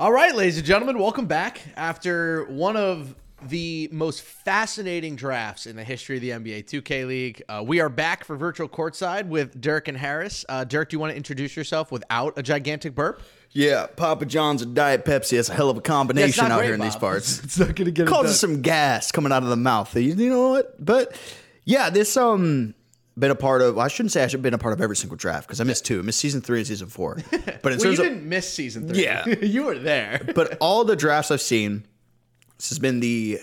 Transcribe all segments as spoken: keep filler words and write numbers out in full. All right, ladies and gentlemen, welcome back after one of the most fascinating drafts in the history of the N B A two K League. Uh, we are back for Virtual Courtside with Dirk and Harris. Uh, Dirk, do you want to introduce yourself without a gigantic burp? Yeah, Papa John's and Diet Pepsi. That's a hell of a combination yeah, out great, here in Bob. These parts. It's not going to get it causes some gas coming out of the mouth. You know what? But yeah, this um been a part of. Well, I shouldn't say I should have been a part of every single draft because I missed two. I missed season three and season four. But in well, you didn't of, miss season three. Yeah, you were there. But all the drafts I've seen, this has been the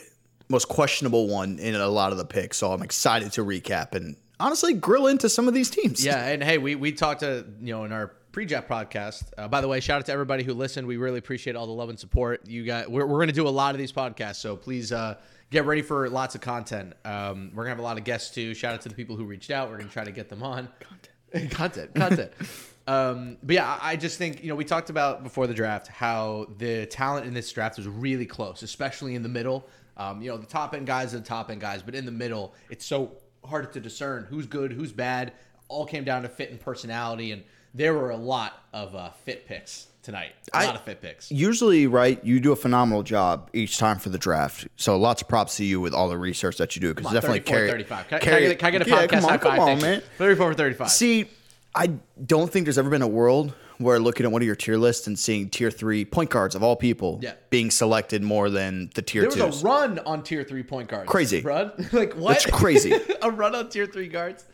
most questionable one in a lot of the picks. So I'm excited to recap and honestly grill into some of these teams. Yeah, and hey, we we talked to you know in our pre-draft podcast. Uh, by the way, shout out to everybody who listened. We really appreciate all the love and support. You guys, we're, we're going to do a lot of these podcasts, so please uh, get ready for lots of content. Um, we're going to have a lot of guests too. Shout out to the people who reached out. We're going to try to get them on. Content. content. Content. um, but yeah, I, I just think, you know, we talked about before the draft how the talent in this draft was really close, especially in the middle. Um, you know, the top-end guys are the top-end guys, but in the middle, it's so hard to discern who's good, who's bad. All came down to fit and personality, and there were a lot of uh, fit picks tonight. A I, lot of fit picks. Usually, right, you do a phenomenal job each time for the draft. So lots of props to you with all the research that you do. Because definitely carry, thirty-five. Can, carry, I, can, I get, can I get a yeah, podcast come on, high five? Come on, man. thirty-four for thirty-five. See, I don't think there's ever been a world where looking at one of your tier lists and seeing tier three point guards of all people yeah. being selected more than the tier two. There was twos. A run on tier three point guards. Crazy. Run? Like what? That's crazy. A run on tier three guards?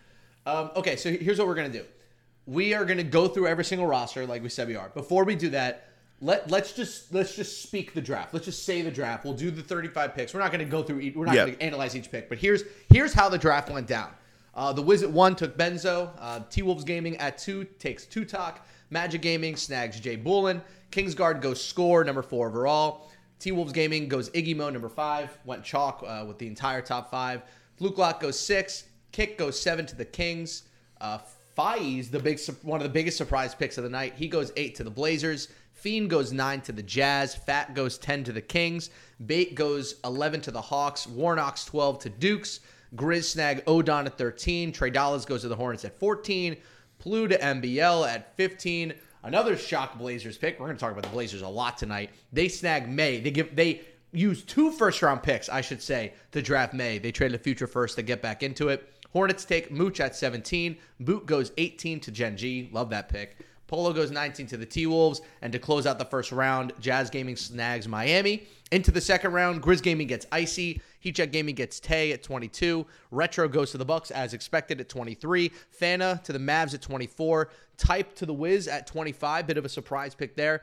Um, okay, so here's what we're going to do. We are going to go through every single roster like we said we are. Before we do that, let, let's just let's just speak the draft. Let's just say the draft. We'll do the thirty-five picks. We're not going to go through each, we're not yep. going to analyze each pick, but here's here's how the draft went down. Uh, the Wiz at one took Benzo. Uh, T-Wolves Gaming at two takes Tutok. Magic Gaming snags Jay Bullen. Kingsguard goes Score, number four overall. T-Wolves Gaming goes Iggy Moe, number five. Went chalk uh, with the entire top five. Fluke Lock goes six. Kick goes seven to the Kings. Uh, Fias, the big one of the biggest surprise picks of the night. He goes eight to the Blazers. Fiend goes nine to the Jazz. Fat goes ten to the Kings. Bate goes eleven to the Hawks. Warnock's twelve to Dukes. Grizz snag Odon at thirteen. Trey Dollaz goes to the Hornets at fourteen. Plu to M B L at fifteen. Another shock Blazers pick. We're going to talk about the Blazers a lot tonight. They snag May. They give they use two first round picks, I should say, to draft May. They traded a future first to get back into it. Hornets take Mooch at seventeen. Boot goes eighteen to Gen G. Love that pick. Polo goes nineteen to the T-Wolves. And to close out the first round, Jazz Gaming snags Miami. Into the second round, Grizz Gaming gets Icy. Heat Check Gaming gets Tay at twenty-two. Retro goes to the Bucks as expected at twenty-three. Fana to the Mavs at twenty-four. Type to the Wiz at twenty-five. Bit of a surprise pick there.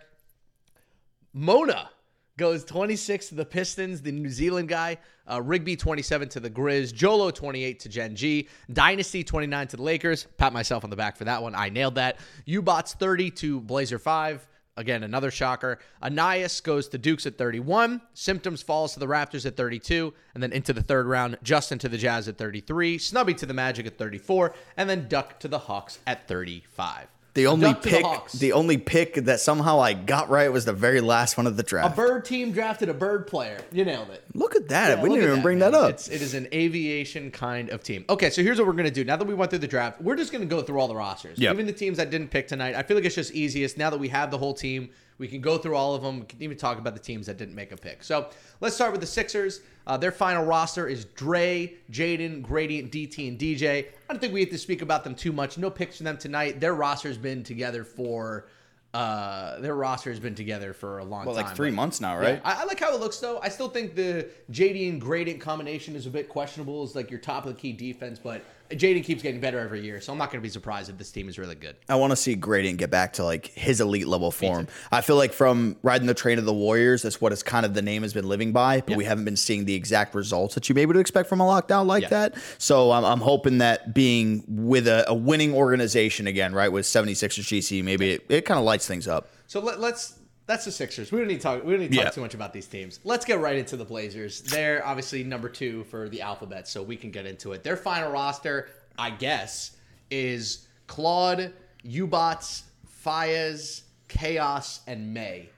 Mona goes twenty-six to the Pistons, the New Zealand guy. Uh, Rigby, twenty-seven to the Grizz. Jolo, twenty-eight to Gen G. Dynasty, twenty-nine to the Lakers. Pat myself on the back for that one. I nailed that. Ubots, thirty to Blazer five. Again, another shocker. Anias goes to Dukes at thirty-one. Symptoms falls to the Raptors at thirty-two. And then into the third round, Justin to the Jazz at thirty-three. Snubby to the Magic at thirty-four. And then Duck to the Hawks at thirty-five. The only pick, the, the only pick that somehow I got right was the very last one of the draft. A bird team drafted a bird player. You nailed it. Look at that. Yeah, we didn't even that, bring man. that up. It's, it is an aviation kind of team. Okay, so here's what we're going to do. Now that we went through the draft, we're just going to go through all the rosters. Yep. Even the teams I didn't pick tonight. I feel like it's just easiest. Now that we have the whole team, we can go through all of them. We can even talk about the teams that didn't make a pick. So let's start with the Sixers. Uh, their final roster is Dre, Jaden, Gradient, D T, and D J. I don't think we have to speak about them too much. No picks for them tonight. Their roster's been together for uh, their roster has been together for a long well, time. Well, like three but, months now, right? Yeah, I, I like how it looks though. I still think the Jaden and Gradient combination is a bit questionable. It's like your top of the key defense, but Jaden keeps getting better every year, so I'm not going to be surprised if this team is really good. I want to see Gradient get back to like his elite level form. I feel like from riding the train of the Warriors, that's what it's kind of the name has been living by, but yeah. we haven't been seeing the exact results that you maybe would expect from a lockdown like yeah. that. So I'm, I'm hoping that being with a, a winning organization again, right, with seventy-sixers G C, maybe yeah. it, it kind of lights things up. So let, let's that's the Sixers. We don't need to talk. We don't need to talk yeah. too much about these teams. Let's get right into the Blazers. They're obviously number two for the alphabet, so we can get into it. Their final roster, I guess, is Claude, Ubots, Fias, Chaos, and May.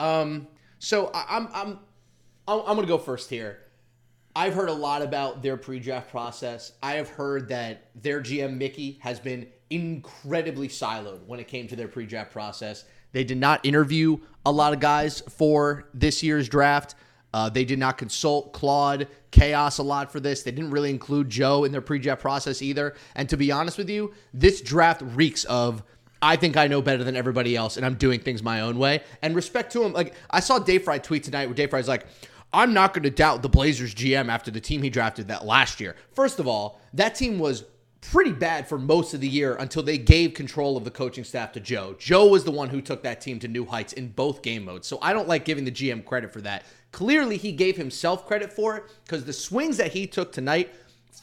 Um, so I, I'm I'm I'm gonna go first here. I've heard a lot about their pre-draft process. I have heard that their G M Mickey has been incredibly siloed when it came to their pre-draft process. They did not interview a lot of guys for this year's draft. Uh, they did not consult Claude, Chaos a lot for this. They didn't really include Joe in their pre-draft process either. And to be honest with you, this draft reeks of, I think I know better than everybody else, and I'm doing things my own way. And respect to him, like I saw Dave Fry tweet tonight where Dave Fry's like, I'm not going to doubt the Blazers G M after the team he drafted that last year. First of all, that team was pretty bad for most of the year until they gave control of the coaching staff to Joe. Joe was the one who took that team to new heights in both game modes. So I don't like giving the G M credit for that. Clearly, he gave himself credit for it because the swings that he took tonight,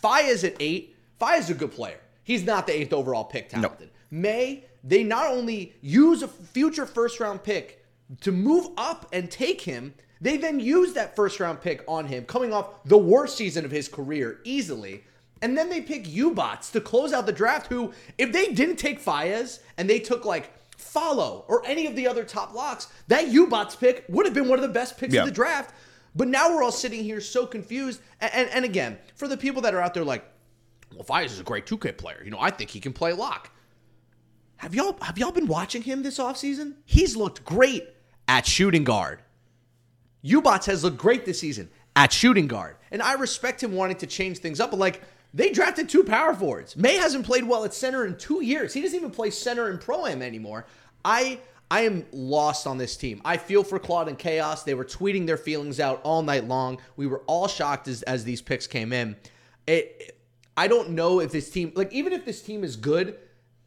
Fias at eight, Fias is a good player. He's not the eighth overall pick talented. No. May, they not only use a future first-round pick to move up and take him, they then use that first-round pick on him, coming off the worst season of his career easily. And then they pick Ubots to close out the draft, who, if they didn't take Fias and they took, like, Follow or any of the other top locks, that Ubots pick would have been one of the best picks yeah. of the draft. But now we're all sitting here so confused. And, and, and again, for the people that are out there like, well, Fias is a great two K player. You know, I think he can play lock. Have y'all, have y'all been watching him this offseason? He's looked great at shooting guard. Ubots has looked great this season at shooting guard. And I respect him wanting to change things up, but like, they drafted two power forwards. May hasn't played well at center in two years. He doesn't even play center in Pro-Am anymore. I I am lost on this team. I feel for Claude and Chaos. They were tweeting their feelings out all night long. We were all shocked as, as these picks came in. It, it, I don't know if this team, like even if this team is good,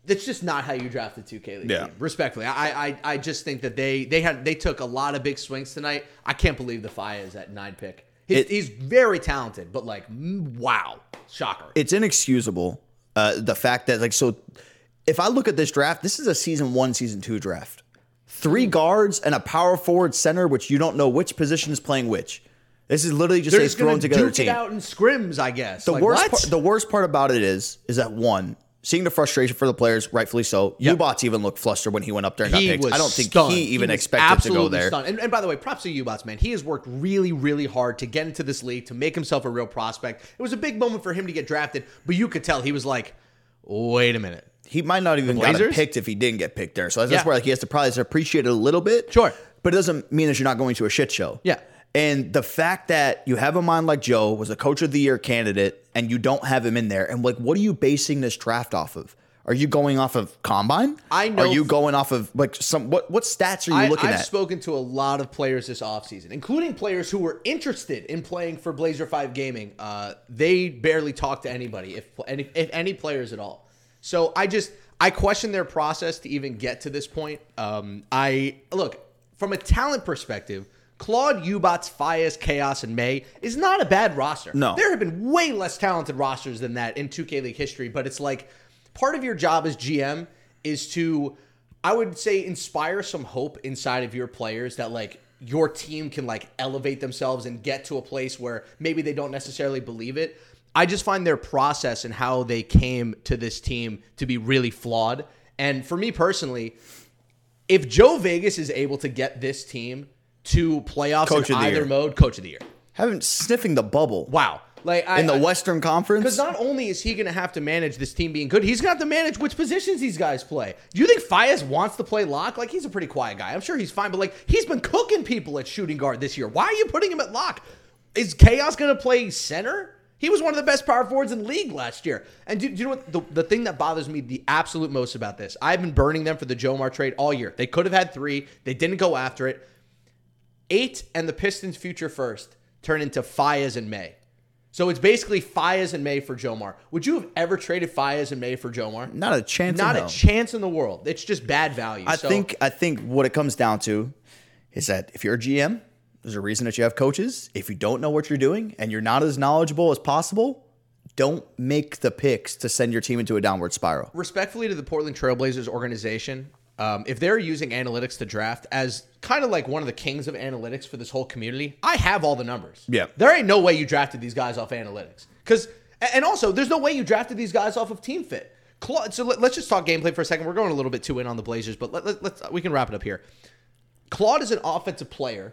that's just not how you draft the two K League yeah. team. Respectfully, I, I I just think that they they had they took a lot of big swings tonight. I can't believe the Fias is at nine pick. He's, it, he's very talented, but like, wow. Shocker. It's inexcusable. Uh, the fact that like, so if I look at this draft, this is a season one, season two draft, three guards and a power forward center, which you don't know which position is playing which. This is literally just They're a just thrown together duke team. They're out in scrims, I guess. The like, worst, par- the worst part about it is, is that one, seeing the frustration for the players, rightfully so. Yep. Ubots even looked flustered when he went up there and he got picked. I don't think stunned. he even he expected to go there. And, and by the way, props to Ubots, man. He has worked really, really hard to get into this league, to make himself a real prospect. It was a big moment for him to get drafted, but you could tell he was like, wait a minute. He might not even get picked if he didn't get picked there. So that's yeah. where like, he has to probably appreciate it a little bit. Sure. But it doesn't mean that you're not going to a shit show. Yeah. And the fact that you have a mind like Joe was a coach of the year candidate and you don't have him in there. And like, what are you basing this draft off of? Are you going off of combine? I know. Are you going off of like some, what, what stats are you I, looking I've at? I've spoken to a lot of players this offseason, including players who were interested in playing for Blazer five Gaming. Uh, they barely talked to anybody, if any, if any players at all. So I just, I question their process to even get to this point. Um, I look from a talent perspective, Claude, Ubots, Fias, Chaos, and May is not a bad roster. No. There have been way less talented rosters than that in two K League history, but it's like part of your job as G M is to, I would say, inspire some hope inside of your players that like your team can like elevate themselves and get to a place where maybe they don't necessarily believe it. I just find their process and how they came to this team to be really flawed. And for me personally, if Joe Vegas is able to get this team to playoffs coach in either year. mode, coach of the year. Haven't sniffing the bubble. Wow. Like I, In the I, Western Conference? Because not only is he going to have to manage this team being good, he's going to have to manage which positions these guys play. Do you think Fias wants to play lock? Like, he's a pretty quiet guy. I'm sure he's fine, but like, he's been cooking people at shooting guard this year. Why are you putting him at lock? Is Chaos going to play center? He was one of the best power forwards in the league last year. And do, do you know what? The, the thing that bothers me the absolute most about this, I've been burning them for the Jomar trade all year. They could have had three. They didn't go after it. Eight and the Pistons' future first turn into Fias and May. So it's basically Fias and May for Jomar. Would you have ever traded Fias and May for Jomar? Not a chance. Not a chance in the world. It's just bad value. I so, think I think what it comes down to is that if you're a G M, there's a reason that you have coaches. If you don't know what you're doing and you're not as knowledgeable as possible, don't make the picks to send your team into a downward spiral. Respectfully to the Portland Trailblazers organization, Um, if they're using analytics to draft as kind of like one of the kings of analytics for this whole community, I have all the numbers. Yeah. There ain't no way you drafted these guys off analytics. Because, and also, there's no way you drafted these guys off of team fit. Claude, so let, let's just talk gameplay for a second. We're going a little bit too in on the Blazers, but let, let, let's we can wrap it up here. Claude is an offensive player,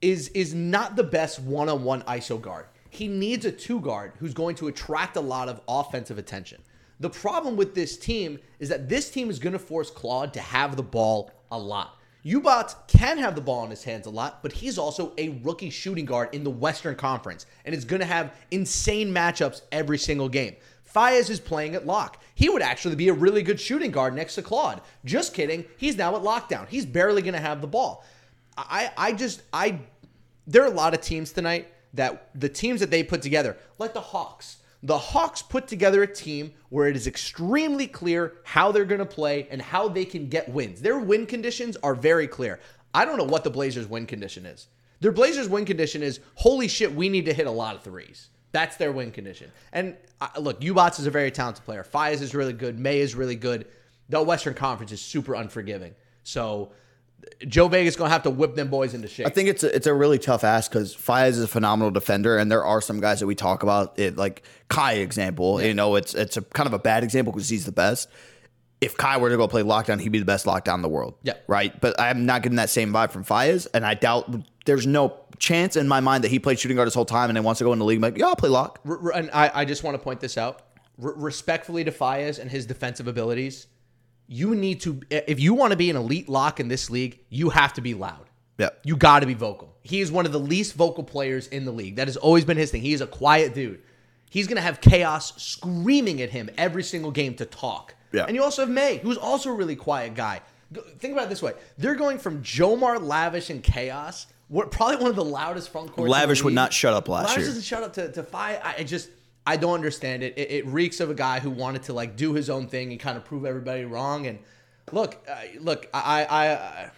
is, is not the best one-on-one I S O guard. He needs a two-guard who's going to attract a lot of offensive attention. The problem with this team is that this team is going to force Claude to have the ball a lot. Ubots can have the ball in his hands a lot, but he's also a rookie shooting guard in the Western Conference, and it's going to have insane matchups every single game. Fias is playing at lock. He would actually be a really good shooting guard next to Claude. Just kidding. He's now at lockdown. He's barely going to have the ball. I, I just, I, there are a lot of teams tonight that the teams that they put together, like the Hawks. The Hawks put together a team where it is extremely clear how they're going to play and how they can get wins. Their win conditions are very clear. I don't know what the Blazers' win condition is. Their Blazers' win condition is, holy shit, we need to hit a lot of threes. That's their win condition. And uh, look, Ubots is a very talented player. Fias is really good. May is really good. The Western Conference is super unforgiving. So Joe Vega's going to have to whip them boys into shape. I think it's a, it's a really tough ask because Fias is a phenomenal defender, and there are some guys that we talk about, it, like Kai example. Yeah. You know, it's it's a kind of a bad example because he's the best. If Kai were to go play lockdown, he'd be the best lockdown in the world. Yeah. Right? But I'm not getting that same vibe from Fias, and I doubt there's no chance in my mind that he played shooting guard his whole time and then wants to go in the league and be like, yeah, I'll play lock. R- and I, I just want to point this out. R- respectfully to Fias and his defensive abilities, you need to, if you want to be an elite lock in this league, you have to be loud. Yeah. You got to be vocal. He is one of the least vocal players in the league. That has always been his thing. He is a quiet dude. He's going to have Chaos screaming at him every single game to talk. Yeah. And you also have May, who's also a really quiet guy. Think about it this way. They're going from Jomar Lavish and Chaos, probably one of the loudest front courts. Lavish would not shut up last Lavish year. Lavish doesn't shut up to, to five. I just... I don't understand it. it. It reeks of a guy who wanted to like do his own thing and kind of prove everybody wrong. And look, uh, look, I, I, I,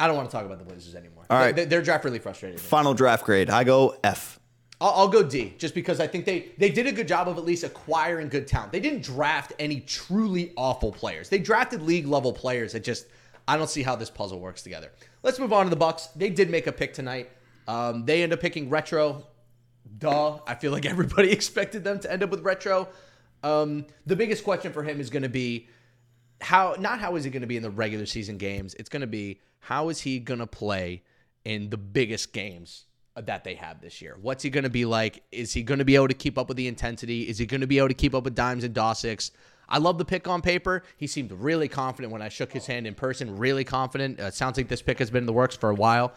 I don't want to talk about the Blazers anymore. All right, they, their draft really frustrated me. Final draft grade, I go F. I'll, I'll go D, just because I think they they did a good job of at least acquiring good talent. They didn't draft any truly awful players. They drafted league level players. That just I don't see how this puzzle works together. Let's move on to the Bucks. They did make a pick tonight. Um, they end up picking Retro. Duh. I feel like everybody expected them to end up with Retro. Um, the biggest question for him is going to be how, not how is he going to be in the regular season games. It's going to be how is he going to play in the biggest games that they have this year? What's he going to be like? Is he going to be able to keep up with the intensity? Is he going to be able to keep up with Dimes and Dawsicks? I love the pick on paper. He seemed really confident when I shook his hand in person. Really confident. Uh, sounds like this pick has been in the works for a while.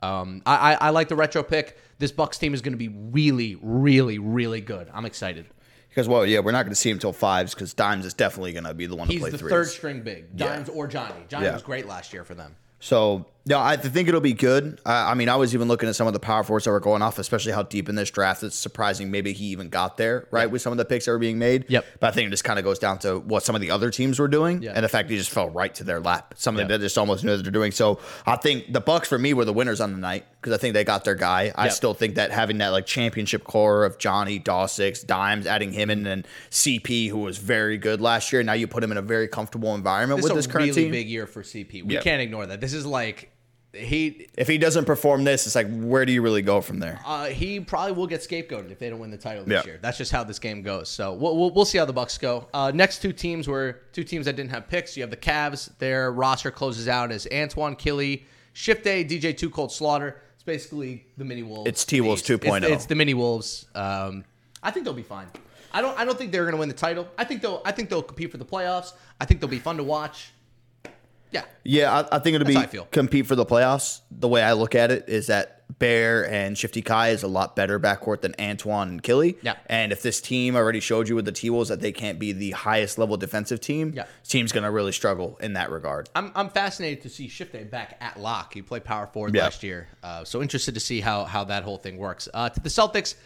Um, I, I, I like the Retro pick. This Bucks team is going to be really, really, really good. I'm excited. Because, well, yeah, we're not going to see him until fives because Dimes is definitely going to be the one to play threes. He's the third string big, Dimes yeah. or Johnny. Johnny yeah. was great last year for them. So, no, I think it'll be good. I, I mean, I was even looking at some of the power forwards that were going off, especially how deep in this draft. It's surprising maybe he even got there, right, yep. with some of the picks that were being made. Yep. But I think it just kind of goes down to what some of the other teams were doing yep. and the fact that he just fell right to their lap, something yep. that just almost knew that they're doing. So I think the Bucks for me were the winners on the night because I think they got their guy. Yep. I still think that having that like championship core of Johnny, Dawsicks, Dimes, adding him in, and then C P, who was very good last year, now you put him in a very comfortable environment this with this current really team. This is a really big year for C P. We yep. can't ignore that. This is like he if he doesn't perform this, it's like where do you really go from there? Uh, he probably will get scapegoated if they don't win the title this yeah. year. That's just how this game goes. So we'll we'll, we'll see how the Bucks go. Uh, next two teams were two teams that didn't have picks. You have the Cavs. Their roster closes out as Antoine Killy, Shift Day, D J Two Cold Slaughter. It's basically the mini Wolves. It's T Wolves two point oh. It's, it's the mini Wolves. Um, I think they'll be fine. I don't I don't think they're going to win the title. I think they'll I think they'll compete for the playoffs. I think they'll be fun to watch. Yeah, yeah, I, I think it'll That's be compete for the playoffs. The way I look at it is that Bear and Shifty Kai is a lot better backcourt than Antoine and Killy. Yeah. And if this team already showed you with the T-Wolves that they can't be the highest level defensive team, yeah. this team's going to really struggle in that regard. I'm I'm fascinated to see Shifty back at lock. He played power forward yeah. last year. Uh, so interested to see how, how that whole thing works. Uh, to the Celtics,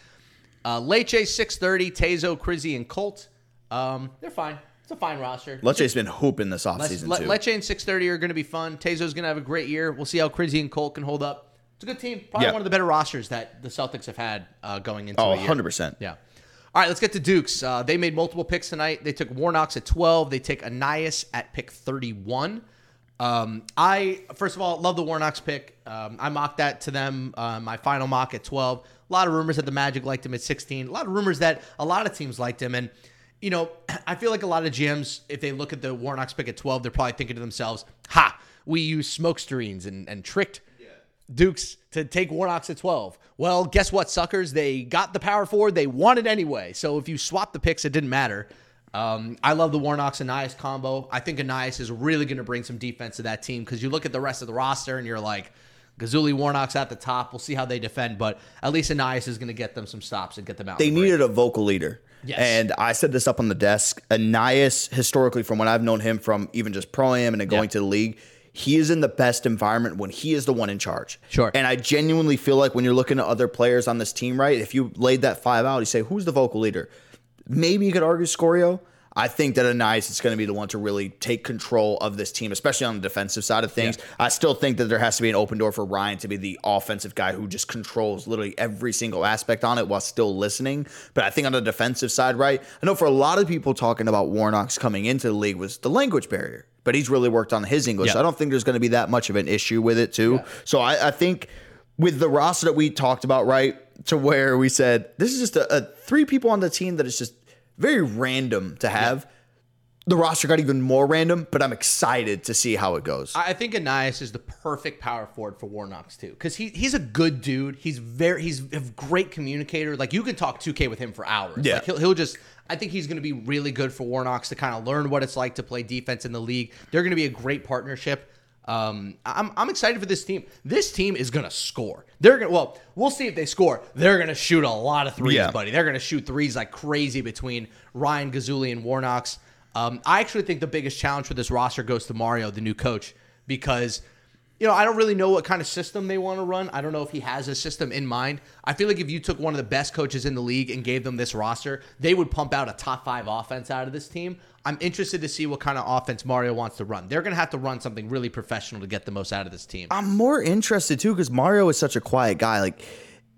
uh, Leche, six thirty, Tezo, Crizzy, and Colt. Um, they're fine. It's a fine roster. Leche's been hooping this offseason, Le- too. Leche and six thirty are going to be fun. Tezo's going to have a great year. We'll see how Crizzy and Cole can hold up. It's a good team. Probably yeah. one of the better rosters that the Celtics have had uh, going into oh, the year. Oh, one hundred percent. Yeah. All right, let's get to Dukes. Uh, they made multiple picks tonight. They took Warnock at twelve. They take Anais at pick thirty-one. Um, I, first of all, love the Warnock's pick. Um, I mocked that to them, uh, my final mock at twelve. A lot of rumors that the Magic liked him at sixteen. A lot of rumors that a lot of teams liked him, and you know, I feel like a lot of G Ms, if they look at the Warnock's pick at twelve, they're probably thinking to themselves, ha, we used smokescreens and, and tricked yeah. Dukes to take Warnock's at twelve. Well, guess what, suckers? They got the power forward they wanted anyway. So if you swap the picks, it didn't matter. Um, I love the Warnock-Anais combo. I think Anais is really going to bring some defense to that team because you look at the rest of the roster and you're like, Gazzouli, Warnock's at the top. We'll see how they defend, but at least Anais is going to get them some stops and get them out. They the needed a vocal leader. Yes. And I said this up on the desk. Anais, historically, from what I've known him from even just Pro-Am and then going yep. to the league, he is in the best environment when he is the one in charge. Sure. And I genuinely feel like when you're looking at other players on this team, right, if you laid that five out, you say, who's the vocal leader? Maybe you could argue Scorio. I think that Anais is going to be the one to really take control of this team, especially on the defensive side of things. Yeah. I still think that there has to be an open door for Ryan to be the offensive guy who just controls literally every single aspect on it while still listening. But I think on the defensive side, right, I know for a lot of people talking about Warnock's coming into the league was the language barrier, but he's really worked on his English. Yeah. So I don't think there's going to be that much of an issue with it too. Yeah. So I, I think with the roster that we talked about, right, to where we said, this is just a, a three people on the team that is just very random to have. Yeah. The roster got even more random, but I'm excited to see how it goes. I think Anais is the perfect power forward for Warnock's too, because he he's a good dude. He's very he's a great communicator. Like, you can talk two K with him for hours. Yeah, like he'll he'll just. I think he's going to be really good for Warnock's to kind of learn what it's like to play defense in the league. They're going to be a great partnership. Um, I'm I'm excited for this team. This team is gonna score. They're gonna well, we'll see if they score. They're gonna shoot a lot of threes, yeah. buddy. They're gonna shoot threes like crazy between Ryan, Gazzouli, and Warnock's. Um, I actually think the biggest challenge for this roster goes to Mario, the new coach, because you know I don't really know what kind of system they want to run. I don't know if he has a system in mind. I feel like if you took one of the best coaches in the league and gave them this roster, they would pump out a top five offense out of this team. I'm interested to see what kind of offense Mario wants to run. They're going to have to run something really professional to get the most out of this team. I'm more interested, too, because Mario is such a quiet guy. Like,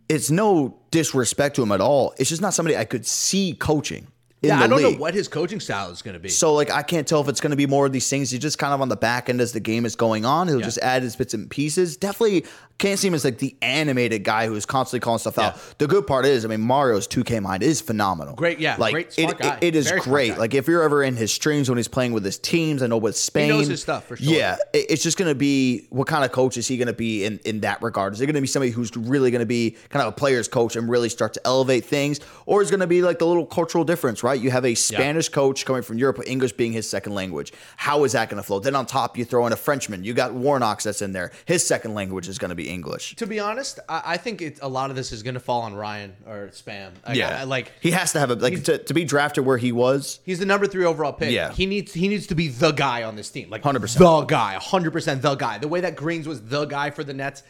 it's no disrespect to him at all. It's just not somebody I could see coaching in yeah, the I don't league. know what his coaching style is going to be. So, like, I can't tell if it's going to be more of these things. He's just kind of on the back end as the game is going on. He'll yeah. just add his bits and pieces. Definitely can't see him as, like, the animated guy who's constantly calling stuff yeah. out. The good part is, I mean, Mario's two K mind is phenomenal. Great, yeah. Like, great, smart it, guy. It, it is Very great. Like, if you're ever in his streams when he's playing with his teams, I know with Spain. He knows his stuff, for sure. Yeah. It, it's just going to be what kind of coach is he going to be in, in that regard? Is it going to be somebody who's really going to be kind of a player's coach and really start to elevate things? Or is it going to be, like, the little cultural difference, right? You have a Spanish yeah. coach coming from Europe, English being his second language. How is that going to flow? Then on top, you throw in a Frenchman. You got Warnock's that's in there. His second language is going to be English. To be honest, I, I think it, a lot of this is going to fall on Ryan or Spam. I, yeah, I, like he has to have a like to, to be drafted where he was. He's the number three overall pick. Yeah, he needs he needs to be the guy on this team. Like one hundred percent the guy, one hundred percent the guy. The way that Greens was the guy for the Nets,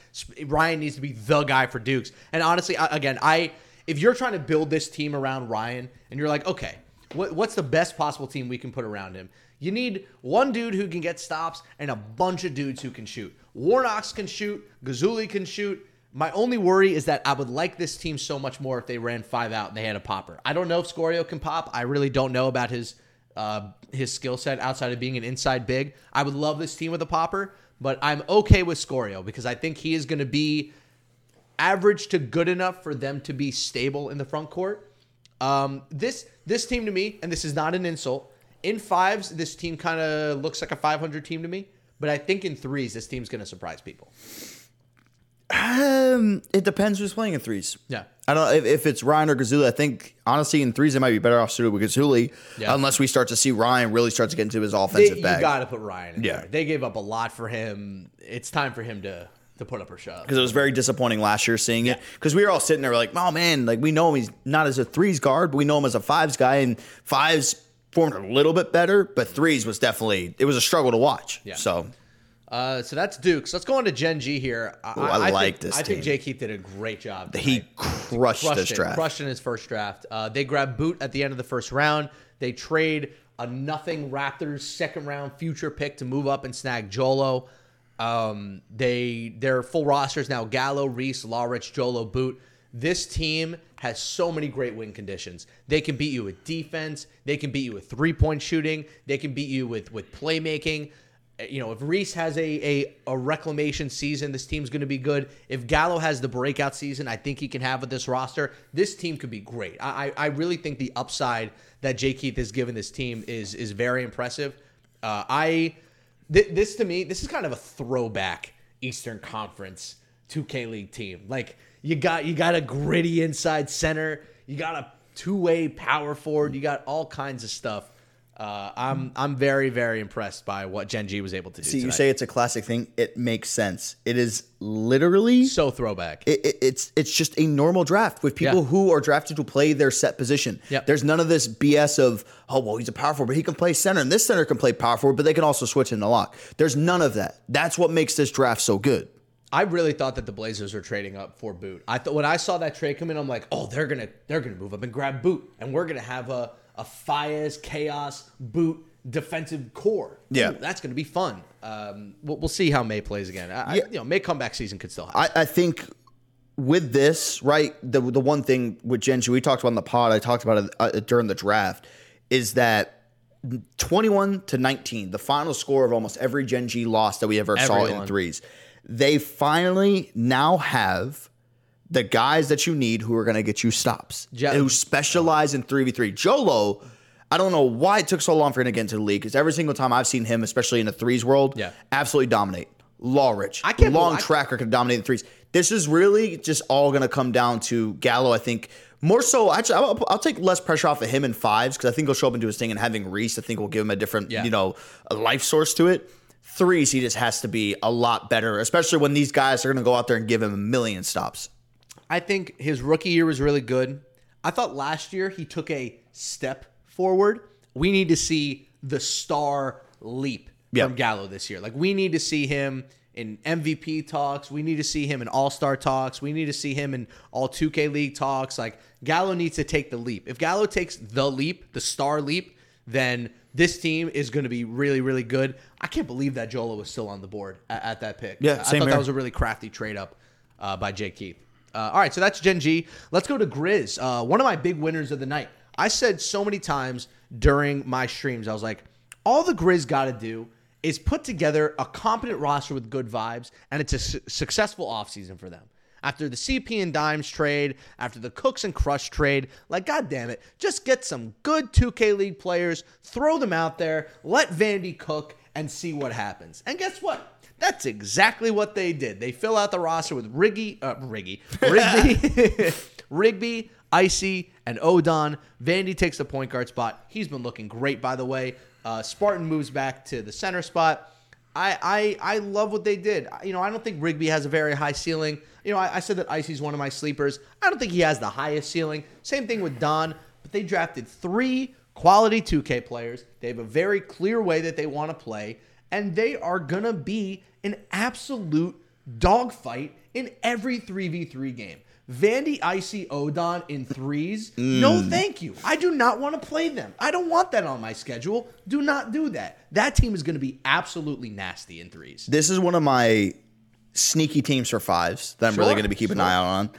Ryan needs to be the guy for Dukes. And honestly, I, again, I. If you're trying to build this team around Ryan and you're like, okay, what, what's the best possible team we can put around him? You need one dude who can get stops and a bunch of dudes who can shoot. Warnock's can shoot. Gazzouli can shoot. My only worry is that I would like this team so much more if they ran five out and they had a popper. I don't know if Scorio can pop. I really don't know about his uh, his skill set outside of being an inside big. I would love this team with a popper, but I'm okay with Scorio because I think he is going to be average to good enough for them to be stable in the front court. Um, this this team to me, and this is not an insult, in fives, this team kind of looks like a five hundred team to me. But I think in threes, this team's going to surprise people. Um, it depends who's playing in threes. Yeah. I don't know if, if it's Ryan or Gazzouli. I think, honestly, in threes, it might be better off suited with Gazzouli yeah. unless we start to see Ryan really start to get into his offensive they, bag. You got to put Ryan in yeah. there. They gave up a lot for him. It's time for him to... To put up or shut up. Because it was very disappointing last year seeing yeah. it. Because we were all sitting there like, oh, man, like we know him. He's not as a threes guard, but we know him as a fives guy. And fives formed a little bit better, but threes was definitely, it was a struggle to watch. Yeah. So uh, so that's Dukes. Let's go on to Gen G here. I, Ooh, I, I like think, this I team. think Jay Keith did a great job. Tonight. He crushed, crushed this it, draft. Crushed in his first draft. Uh, they grab Boot at the end of the first round. They trade a nothing Raptors second round future pick to move up and snag Jolo. Um, they their full roster is now Gallo, Reese, Lawrich, Jolo, Boot. This team has so many great win conditions. They can beat you with defense. They can beat you with three-point shooting. They can beat you with with playmaking. You know, if Reese has a a, a reclamation season, this team's going to be good. If Gallo has the breakout season, I think he can have with this roster. This team could be great. I I really think the upside that Jay Keith has given this team is is very impressive. Uh, I. This, to me, this is kind of a throwback Eastern Conference two K League team. Like, you got you got a gritty inside center. You got a two-way power forward. You got all kinds of stuff. Uh, I'm I'm very, very impressed by what Gen G was able to do. See, tonight. You say it's a classic thing. It makes sense. It is literally so throwback. It, it, it's it's just a normal draft with people yeah. who are drafted to play their set position. Yep. There's none of this B S of, oh, well, he's a power forward, but he can play center, and this center can play power forward, but they can also switch in the lock. There's none of that. That's what makes this draft so good. I really thought that the Blazers were trading up for Boot. I thought when I saw that trade come in, I'm like, oh, they're gonna they're gonna move up and grab Boot, and we're gonna have a. A Fias, Chaos, Boot, defensive core. Yeah. Ooh, that's going to be fun. Um, we'll, we'll see how May plays again. I, yeah. I, you know, May comeback season could still happen. I, I think with this, right, the the one thing with Gen G, we talked about in the pod, I talked about it uh, during the draft, is that twenty-one to nineteen, the final score of almost every Gen G loss that we ever Everyone. saw in threes, they finally now have the guys that you need who are going to get you stops, Je- and who specialize in three v three. Jolo, I don't know why it took so long for him to get into the league, because every single time I've seen him, especially in the threes world, yeah. absolutely dominate. Lawrich, I can't long believe, track record of dominating threes. This is really just all going to come down to Gallo, I think. More so, actually, I'll, I'll take less pressure off of him in fives, because I think he'll show up and do his thing, and having Reese, I think, will give him a different, yeah. you know, a life source to it. Threes, he just has to be a lot better, especially when these guys are going to go out there and give him a million stops. I think his rookie year was really good. I thought last year he took a step forward. We need to see the star leap yep. from Gallo this year. Like, we need to see him in M V P talks. We need to see him in All-Star talks. We need to see him in all two K League talks. Like, Gallo needs to take the leap. If Gallo takes the leap, the star leap, then this team is going to be really, really good. I can't believe that Jolo was still on the board at, at that pick. Yeah, I thought here. that was a really crafty trade up uh, by Jake Keith. Uh, all right, so that's Gen G. Let's go to Grizz. Uh, one of my big winners of the night. I said so many times during my streams, I was like, all the Grizz got to do is put together a competent roster with good vibes, and it's a su- successful offseason for them. After the C P and Dimes trade, after the Cooks and Crush trade, like, God damn it, just get some good two K League players, throw them out there, let Vandy cook, and see what happens. And guess what? That's exactly what they did. They fill out the roster with Riggy, uh, Riggy, Rigby, Rigby, Icy, and Odon. Vandy takes the point guard spot. He's been looking great, by the way. Uh, Spartan moves back to the center spot. I, I I love what they did. You know, I don't think Rigby has a very high ceiling. You know, I, I said that Icy's one of my sleepers. I don't think he has the highest ceiling. Same thing with Don. But they drafted three quality two K players. They have a very clear way that they want to play. And they are going to be an absolute dogfight in every three v three game. Vandy, Icy, Odon in threes. Mm. No, thank you. I do not want to play them. I don't want that on my schedule. Do not do that. That team is going to be absolutely nasty in threes. This is one of my sneaky teams for fives that I'm sure. really going to be keeping sure. an eye out on.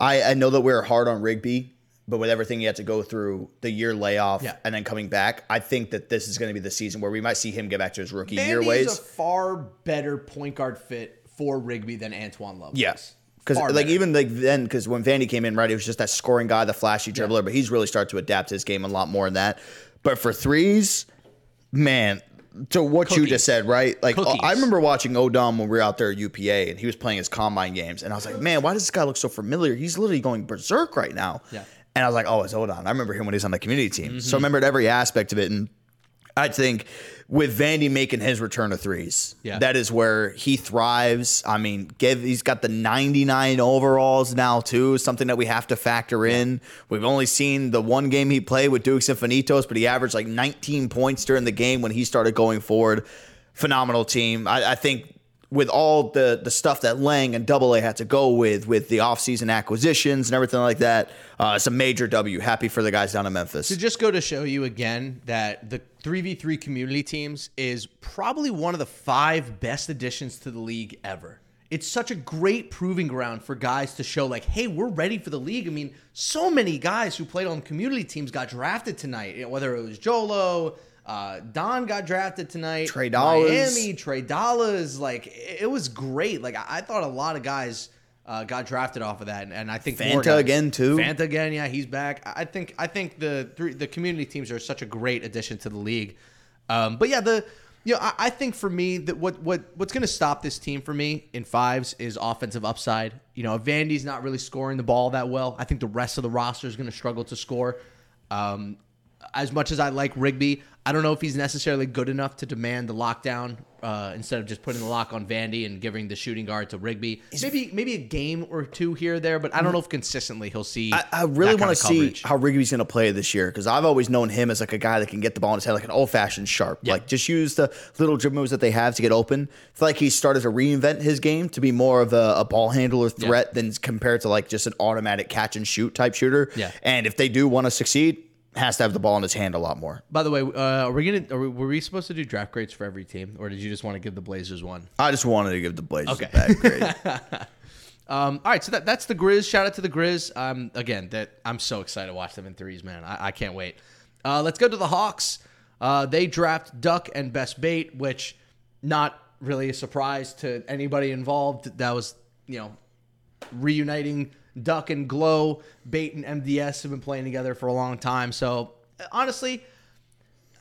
I, I know that we're hard on Rigby, but with everything he had to go through, the year layoff, yeah. and then coming back, I think that this is going to be the season where we might see him get back to his rookie Vandy year ways. Is a far better point guard fit for Rigby than Antoine Love. Yes, yeah. because like better. even like then, because when Vandy came in, right, he was just that scoring guy, the flashy dribbler, yeah. but he's really started to adapt his game a lot more in that. But for threes, man, to what Cookies. you just said, right? Like Cookies. I remember watching Odom when we were out there at U P A, and he was playing his combine games, and I was like, man, why does this guy look so familiar? He's literally going berserk right now. Yeah. And I was like, oh, it's Odon. I remember him when he was on the community team. Mm-hmm. So I remembered every aspect of it. And I think with Vandy making his return to threes, yeah. that is where he thrives. I mean, give, he's got the ninety-nine overalls now, too, something that we have to factor in. We've only seen the one game he played with Dukes and Finitos, but he averaged like nineteen points during the game when he started going forward. Phenomenal team. I, I think with all the the stuff that Lang and Double A had to go with, with the offseason acquisitions and everything like that, uh, it's a major W. Happy for the guys down in Memphis. So just go to show you again that the three v three community teams is probably one of the five best additions to the league ever. It's such a great proving ground for guys to show, like, hey, we're ready for the league. I mean, so many guys who played on community teams got drafted tonight, whether it was Jolo, Uh, Don got drafted tonight. Trey Dollaz. Miami, Trey Dollaz. Like, it, it was great. Like, I, I thought a lot of guys uh, got drafted off of that, and, and I think Fanta more guys, again too. Fanta again, yeah, he's back. I think I think the three, the community teams are such a great addition to the league. Um, but yeah, the you know I, I think for me that what what what's going to stop this team for me in fives is offensive upside. You know, if Vandy's not really scoring the ball that well, I think the rest of the roster is going to struggle to score. Um, as much as I like Rigby, I don't know if he's necessarily good enough to demand the lockdown uh, instead of just putting the lock on Vandy and giving the shooting guard to Rigby. He's, maybe maybe a game or two here or there, but I don't know if consistently he'll see I, I really want to see how Rigby's going to play this year, because I've always known him as like a guy that can get the ball in his head, like an old-fashioned sharp. Yeah. Like just use the little dribble moves that they have to get open. I feel like he started to reinvent his game to be more of a, a ball handler threat yeah. than compared to like just an automatic catch-and-shoot type shooter. Yeah. And if they do want to succeed, has to have the ball in his hand a lot more. By the way, uh, are we gonna? Are we, were we supposed to do draft grades for every team, or did you just want to give the Blazers one? I just wanted to give the Blazers okay. a bad grade. um, all right, so that, that's the Grizz. Shout out to the Grizz. Um, again, that I'm so excited to watch them in threes, man. I, I can't wait. Uh, let's go to the Hawks. Uh, they draft Duck and Best Bate, which not really a surprise to anybody involved. That was, you know, reuniting. Duck and Glow, Bate and M D S have been playing together for a long time. So, honestly,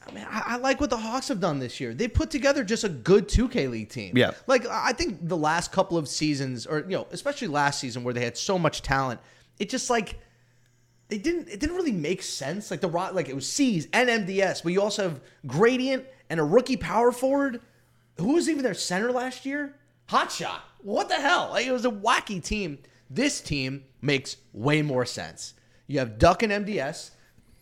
I mean, I, I like what the Hawks have done this year. They put together just a good two K League team. Yeah. Like, I think the last couple of seasons, or, you know, especially last season where they had so much talent, it just, like, they didn't, it didn't really make sense. Like, the like it was C's and M D S, but you also have Gradient and a rookie power forward. Who was even their center last year? Hotshot. What the hell? Like, it was a wacky team. This team makes way more sense. You have Duck and M D S.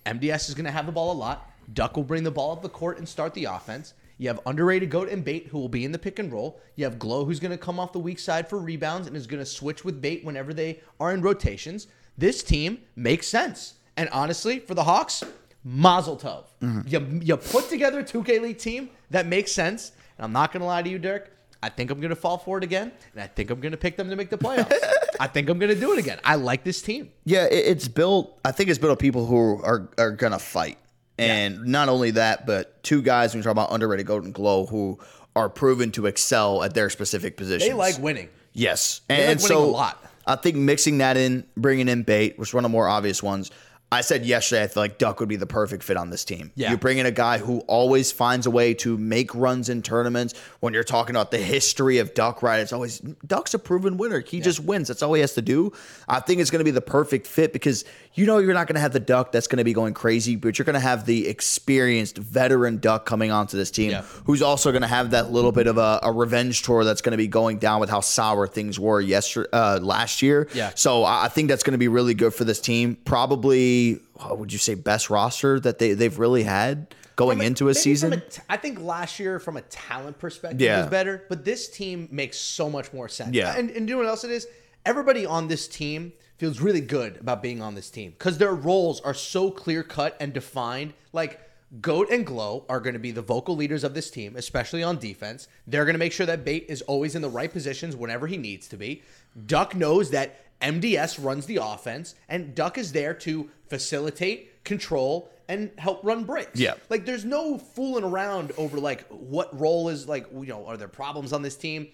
M D S is going to have the ball a lot. Duck will bring the ball up the court and start the offense. You have underrated Goat and Bate, who will be in the pick and roll. You have Glow, who's going to come off the weak side for rebounds and is going to switch with Bate whenever they are in rotations. This team makes sense. And honestly, for the Hawks, mazel tov. Mm-hmm. You, you put together a two K League team that makes sense. And I'm not going to lie to you, Dirk. I think I'm going to fall for it again, and I think I'm going to pick them to make the playoffs. I think I'm going to do it again. I like this team. Yeah, it's built – I think it's built on people who are, are going to fight. And yeah. not only that, but two guys when you talk about underrated Golden Glow who are proven to excel at their specific positions. They like winning. Yes. They and like winning so a lot. I think mixing that in, bringing in Bate, which is one of the more obvious ones – I said yesterday I feel like Duck would be the perfect fit on this team. Yeah. You bring in a guy who always finds a way to make runs in tournaments. When you're talking about the history of Duck, right, it's always Duck's a proven winner. He yeah. just wins. That's all he has to do. I think it's going to be the perfect fit because you know you're not going to have the Duck that's going to be going crazy, but you're going to have the experienced veteran Duck coming onto this team yeah. who's also going to have that little bit of a, a revenge tour that's going to be going down with how sour things were yesterday, uh, last year. Yeah. So I think that's going to be really good for this team. Probably what would you say best roster that they, they've really had going a, into a season? A t- I think last year from a talent perspective yeah. was better, but this team makes so much more sense. Yeah. And, and you know what else it is? Everybody on this team feels really good about being on this team because their roles are so clear-cut and defined. Like Goat and Glow are going to be the vocal leaders of this team, especially on defense. They're going to make sure that Bate is always in the right positions whenever he needs to be. Duck knows that M D S runs the offense, and Duck is there to facilitate, control, and help run breaks. Yeah. Like, there's no fooling around over, like, what role is, like, you know, are there problems on this team?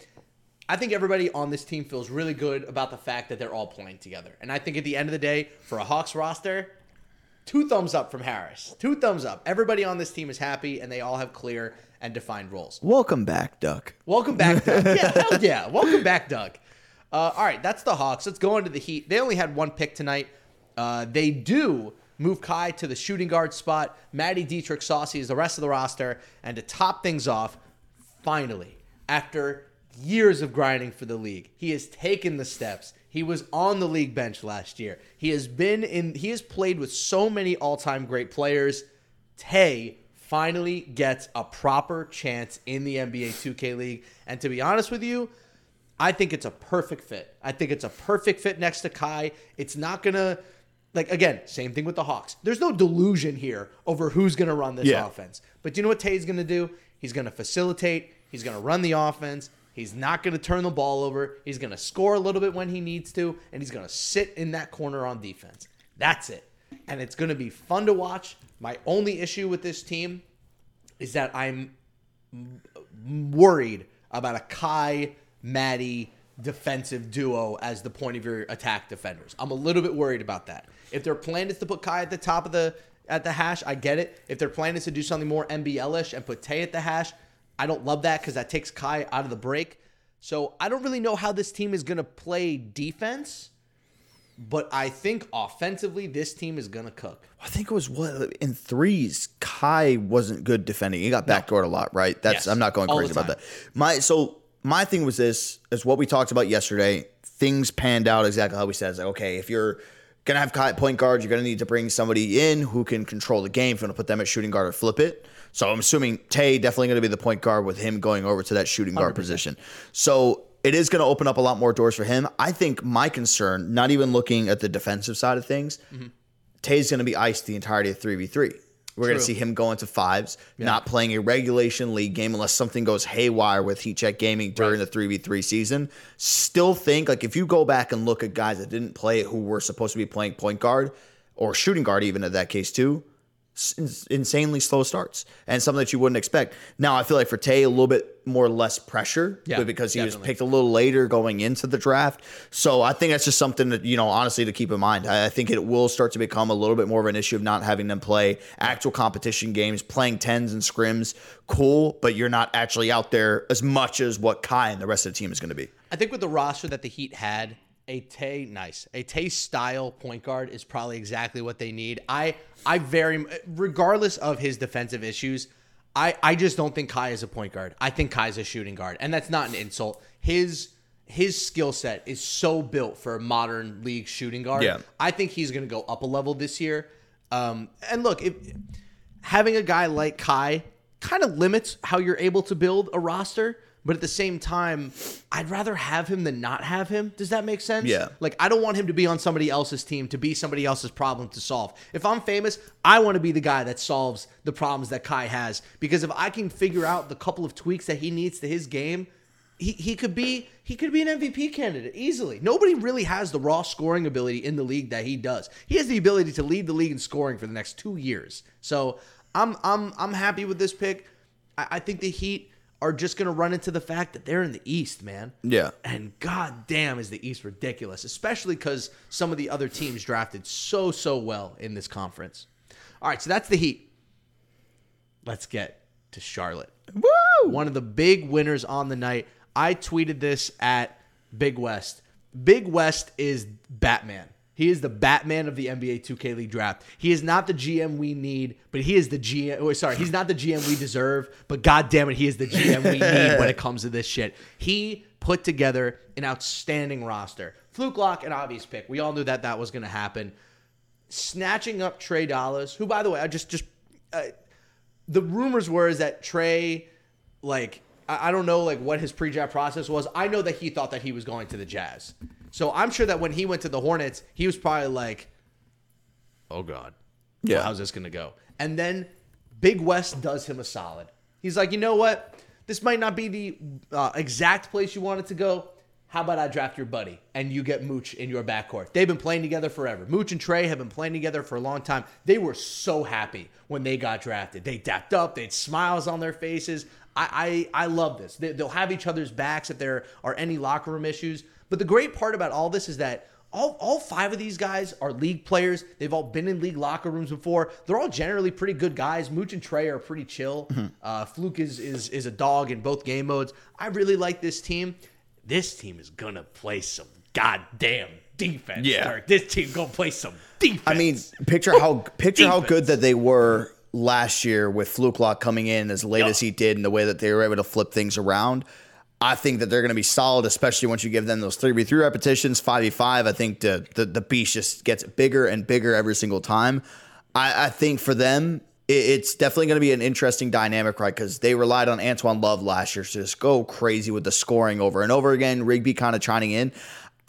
I think everybody on this team feels really good about the fact that they're all playing together. And I think at the end of the day, for a Hawks roster, two thumbs up from Harris. Two thumbs up. Everybody on this team is happy, and they all have clear and defined roles. Welcome back, Duck. Welcome back, Duck. Yeah, hell yeah. Welcome back, Duck. Uh, all right, that's the Hawks. Let's go into the Heat. They only had one pick tonight. Uh, they do move Kai to the shooting guard spot. Matty, Dietrich, Saucy is the rest of the roster. And to top things off, finally, after years of grinding for the league, he has taken the steps. He was on the league bench last year. He has been in. He has played with so many all-time great players. Tay finally gets a proper chance in the N B A two K League. And to be honest with you, I think it's a perfect fit. I think it's a perfect fit next to Kai. It's not going to, like, again, same thing with the Hawks. There's no delusion here over who's going to run this yeah. offense. But do you know what Tay's going to do? He's going to facilitate. He's going to run the offense. He's not going to turn the ball over. He's going to score a little bit when he needs to. And he's going to sit in that corner on defense. That's it. And it's going to be fun to watch. My only issue with this team is that I'm worried about a Kai Matty defensive duo as the point of your attack defenders. I'm a little bit worried about that. If their plan is to put Kai at the top of the at the hash, I get it. If their plan is to do something more N B L-ish and put Tay at the hash, I don't love that because that takes Kai out of the break. So I don't really know how this team is going to play defense, But I think offensively, this team is going to cook. I think it was what in threes, Kai wasn't good defending. He got backdoored no. a lot, right? That's yes. I'm not going crazy about that. My So my thing was this, is what we talked about yesterday. Things panned out exactly how we said. It's like, okay, if you're going to have Kai at point guard, you're going to need to bring somebody in who can control the game. If you want to put them at shooting guard or flip it. So I'm assuming Tay definitely going to be the point guard with him going over to that shooting guard one hundred percent position. So it is going to open up a lot more doors for him. I think my concern, not even looking at the defensive side of things, mm-hmm. Tay's going to be iced the entirety of three v three. We're going to see him go into fives, yeah. not playing a regulation league game unless something goes haywire with heat check gaming during right. the three v three season. Still think, like, if you go back and look at guys that didn't play who were supposed to be playing point guard or shooting guard even in that case too, insanely slow starts and something that you wouldn't expect. Now, I feel like for Tay, a little bit more less pressure yeah, because he definitely was picked a little later going into the draft. So I think that's just something that, you know, honestly, to keep in mind. I think it will start to become a little bit more of an issue of not having them play actual competition games, playing tens and scrims. Cool, but you're not actually out there as much as what Kai and the rest of the team is going to be. I think with the roster that the Heat had, A Tay, nice. A Tay style point guard is probably exactly what they need. I, I very, regardless of his defensive issues, I, I just don't think Kai is a point guard. I think Kai's a shooting guard, and that's not an insult. His, his skill set is so built for a modern league shooting guard. Yeah. I think he's going to go up a level this year. Um, and look, if, having a guy like Kai kind of limits how you're able to build a roster. But at the same time, I'd rather have him than not have him. Does that make sense? Yeah. Like, I don't want him to be on somebody else's team, to be somebody else's problem to solve. If I'm famous, I want to be the guy that solves the problems that Kai has. Because if I can figure out the couple of tweaks that he needs to his game, he, he could be he could be an M V P candidate easily. Nobody really has the raw scoring ability in the league that he does. He has the ability to lead the league in scoring for the next two years. So I'm I'm I'm happy with this pick. I, I think the Heat are just going to run into the fact that they're in the East, man. Yeah. And goddamn is the East ridiculous, especially because some of the other teams drafted so, so well in this conference. All right, so that's the Heat. Let's get to Charlotte. Woo! One of the big winners on the night. I tweeted this at Big West. Big West is Batman. He is the Batman of the N B A two K League draft. He is not the G M we need, but he is the G M. Oh, sorry, he's not the G M we deserve, but goddamn it, he is the G M we need when it comes to this shit. He put together an outstanding roster. Fluke lock, an obvious pick. We all knew that that was going to happen. Snatching up Trey Dollaz, who, by the way, I just just uh, the rumors were is that Trey, like I, I don't know, like what his pre-draft process was. I know that he thought that he was going to the Jazz. So I'm sure that when he went to the Hornets, he was probably like, oh, God, yeah, well, how's this going to go? And then Big West does him a solid. He's like, you know what? This might not be the uh, exact place you wanted to go. How about I draft your buddy and you get Mooch in your backcourt? They've been playing together forever. Mooch and Trey have been playing together for a long time. They were so happy when they got drafted. They dapped up. They had smiles on their faces. I, I, I love this. They, they'll have each other's backs if there are any locker room issues. But the great part about all this is that all, all five of these guys are league players. They've all been in league locker rooms before. They're all generally pretty good guys. Mooch and Trey are pretty chill. Mm-hmm. Uh, Fluke is, is, is a dog in both game modes. I really like this team. This team is going to play some goddamn defense. Yeah. Derek. This team going to play some defense. I mean, picture how picture defense. how good that they were last year with Fluke Lock coming in as late yeah. as he did and the way that they were able to flip things around. I think that they're going to be solid, especially once you give them those three v three repetitions, five v five. I think the, the, the beast just gets bigger and bigger every single time. I, I think for them, it, it's definitely going to be an interesting dynamic, right? Because they relied on Antoine Love last year to so just go crazy with the scoring over and over again. Rigby kind of chiming in.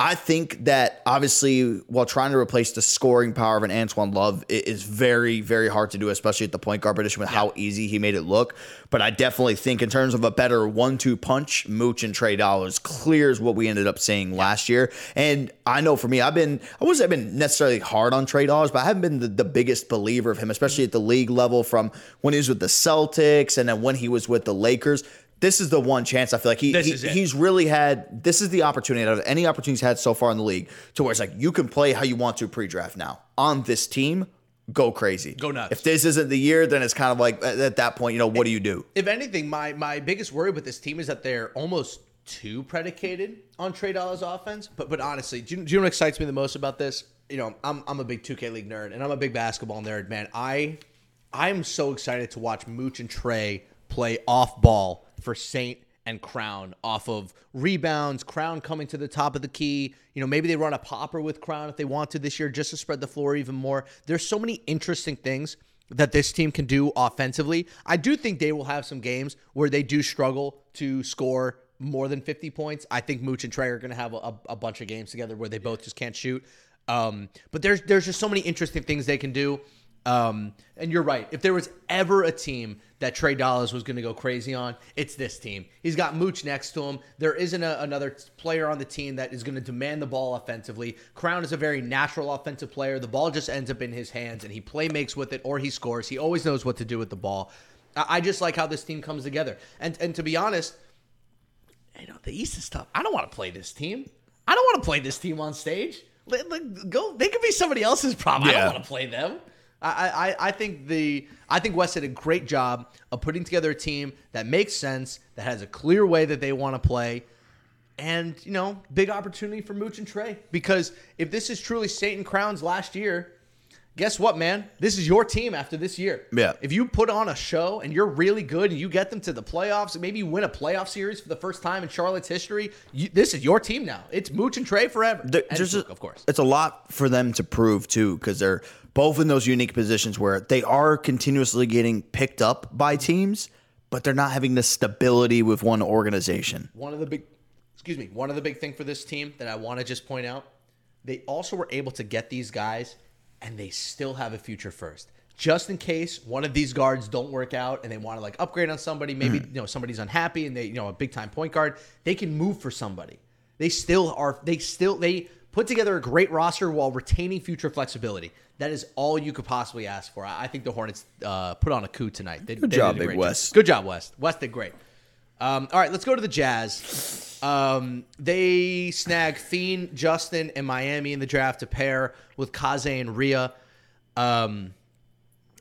I think that obviously while trying to replace the scoring power of an Antoine Love, it is very, very hard to do, especially at the point guard position with yeah. how easy he made it look. But I definitely think in terms of a better one two punch, Mooch and Trey Dollaz clears what we ended up seeing yeah. last year. And I know for me, I've been, I wasn't been necessarily hard on Trey Dollaz, but I haven't been the, the biggest believer of him, especially at the league level from when he was with the Celtics and then when he was with the Lakers. This is the one chance I feel like he, he he's really had. This is the opportunity out of any opportunities he's had so far in the league to where it's like you can play how you want to pre-draft now on this team. Go crazy. Go nuts. If this isn't the year, then it's kind of like at that point, you know, what do you do? If anything, my my biggest worry with this team is that they're almost too predicated on Trey Dollaz's offense. But but honestly, do you, do you know what excites me the most about this? You know, I'm I'm a big two K League nerd, and I'm a big basketball nerd, man. I I'm so excited to watch Mooch and Trey play off ball for Saint and Crown off of rebounds, Crown coming to the top of the key. You know, maybe they run a popper with Crown if they want to this year just to spread the floor even more. There's so many interesting things that this team can do offensively. I do think they will have some games where they do struggle to score more than fifty points. I think Mooch and Trey are going to have a, a bunch of games together where they both just can't shoot. Um, but there's there's just so many interesting things they can do. Um, and you're right. If there was ever a team that Trey Dollaz was going to go crazy on, it's this team. He's got Mooch next to him. There isn't a, another player on the team that is going to demand the ball offensively. Crown is a very natural offensive player. The ball just ends up in his hands, and he play makes with it, or he scores. He always knows what to do with the ball. I, I just like how this team comes together. And and to be honest, you know, the East is tough. I don't want to play this team. I don't want to play this team on stage. Go. They could be somebody else's problem. Yeah. I don't want to play them. I, I I think the I think Wes did a great job of putting together a team that makes sense, that has a clear way that they want to play, and you know, big opportunity for Mooch and Trey, because if this is truly Satan Crown's last year, guess what, man? This is your team after this year. Yeah. If you put on a show and you're really good and you get them to the playoffs, maybe you win a playoff series for the first time in Charlotte's history, you, this is your team now. It's Mooch and Trey forever. There, and Luke, a, of course. It's a lot for them to prove, too, because they're both in those unique positions where they are continuously getting picked up by teams, but they're not having the stability with one organization. One of the big, excuse me, one of the big thing for this team that I want to just point out, they also were able to get these guys and they still have a future first. Just in case one of these guards don't work out and they want to like upgrade on somebody, maybe mm. you know somebody's unhappy and they you know a big time point guard, they can move for somebody. They still are they still they put together a great roster while retaining future flexibility. That is all you could possibly ask for. I, I think the Hornets uh, put on a coup tonight. They, Good they job, did Big West. Good job, West. West did great. Um, all right, let's go to the Jazz. Um, they snag Fiend, Justin, and Miami in the draft to pair with Kaze and Rhea. Um,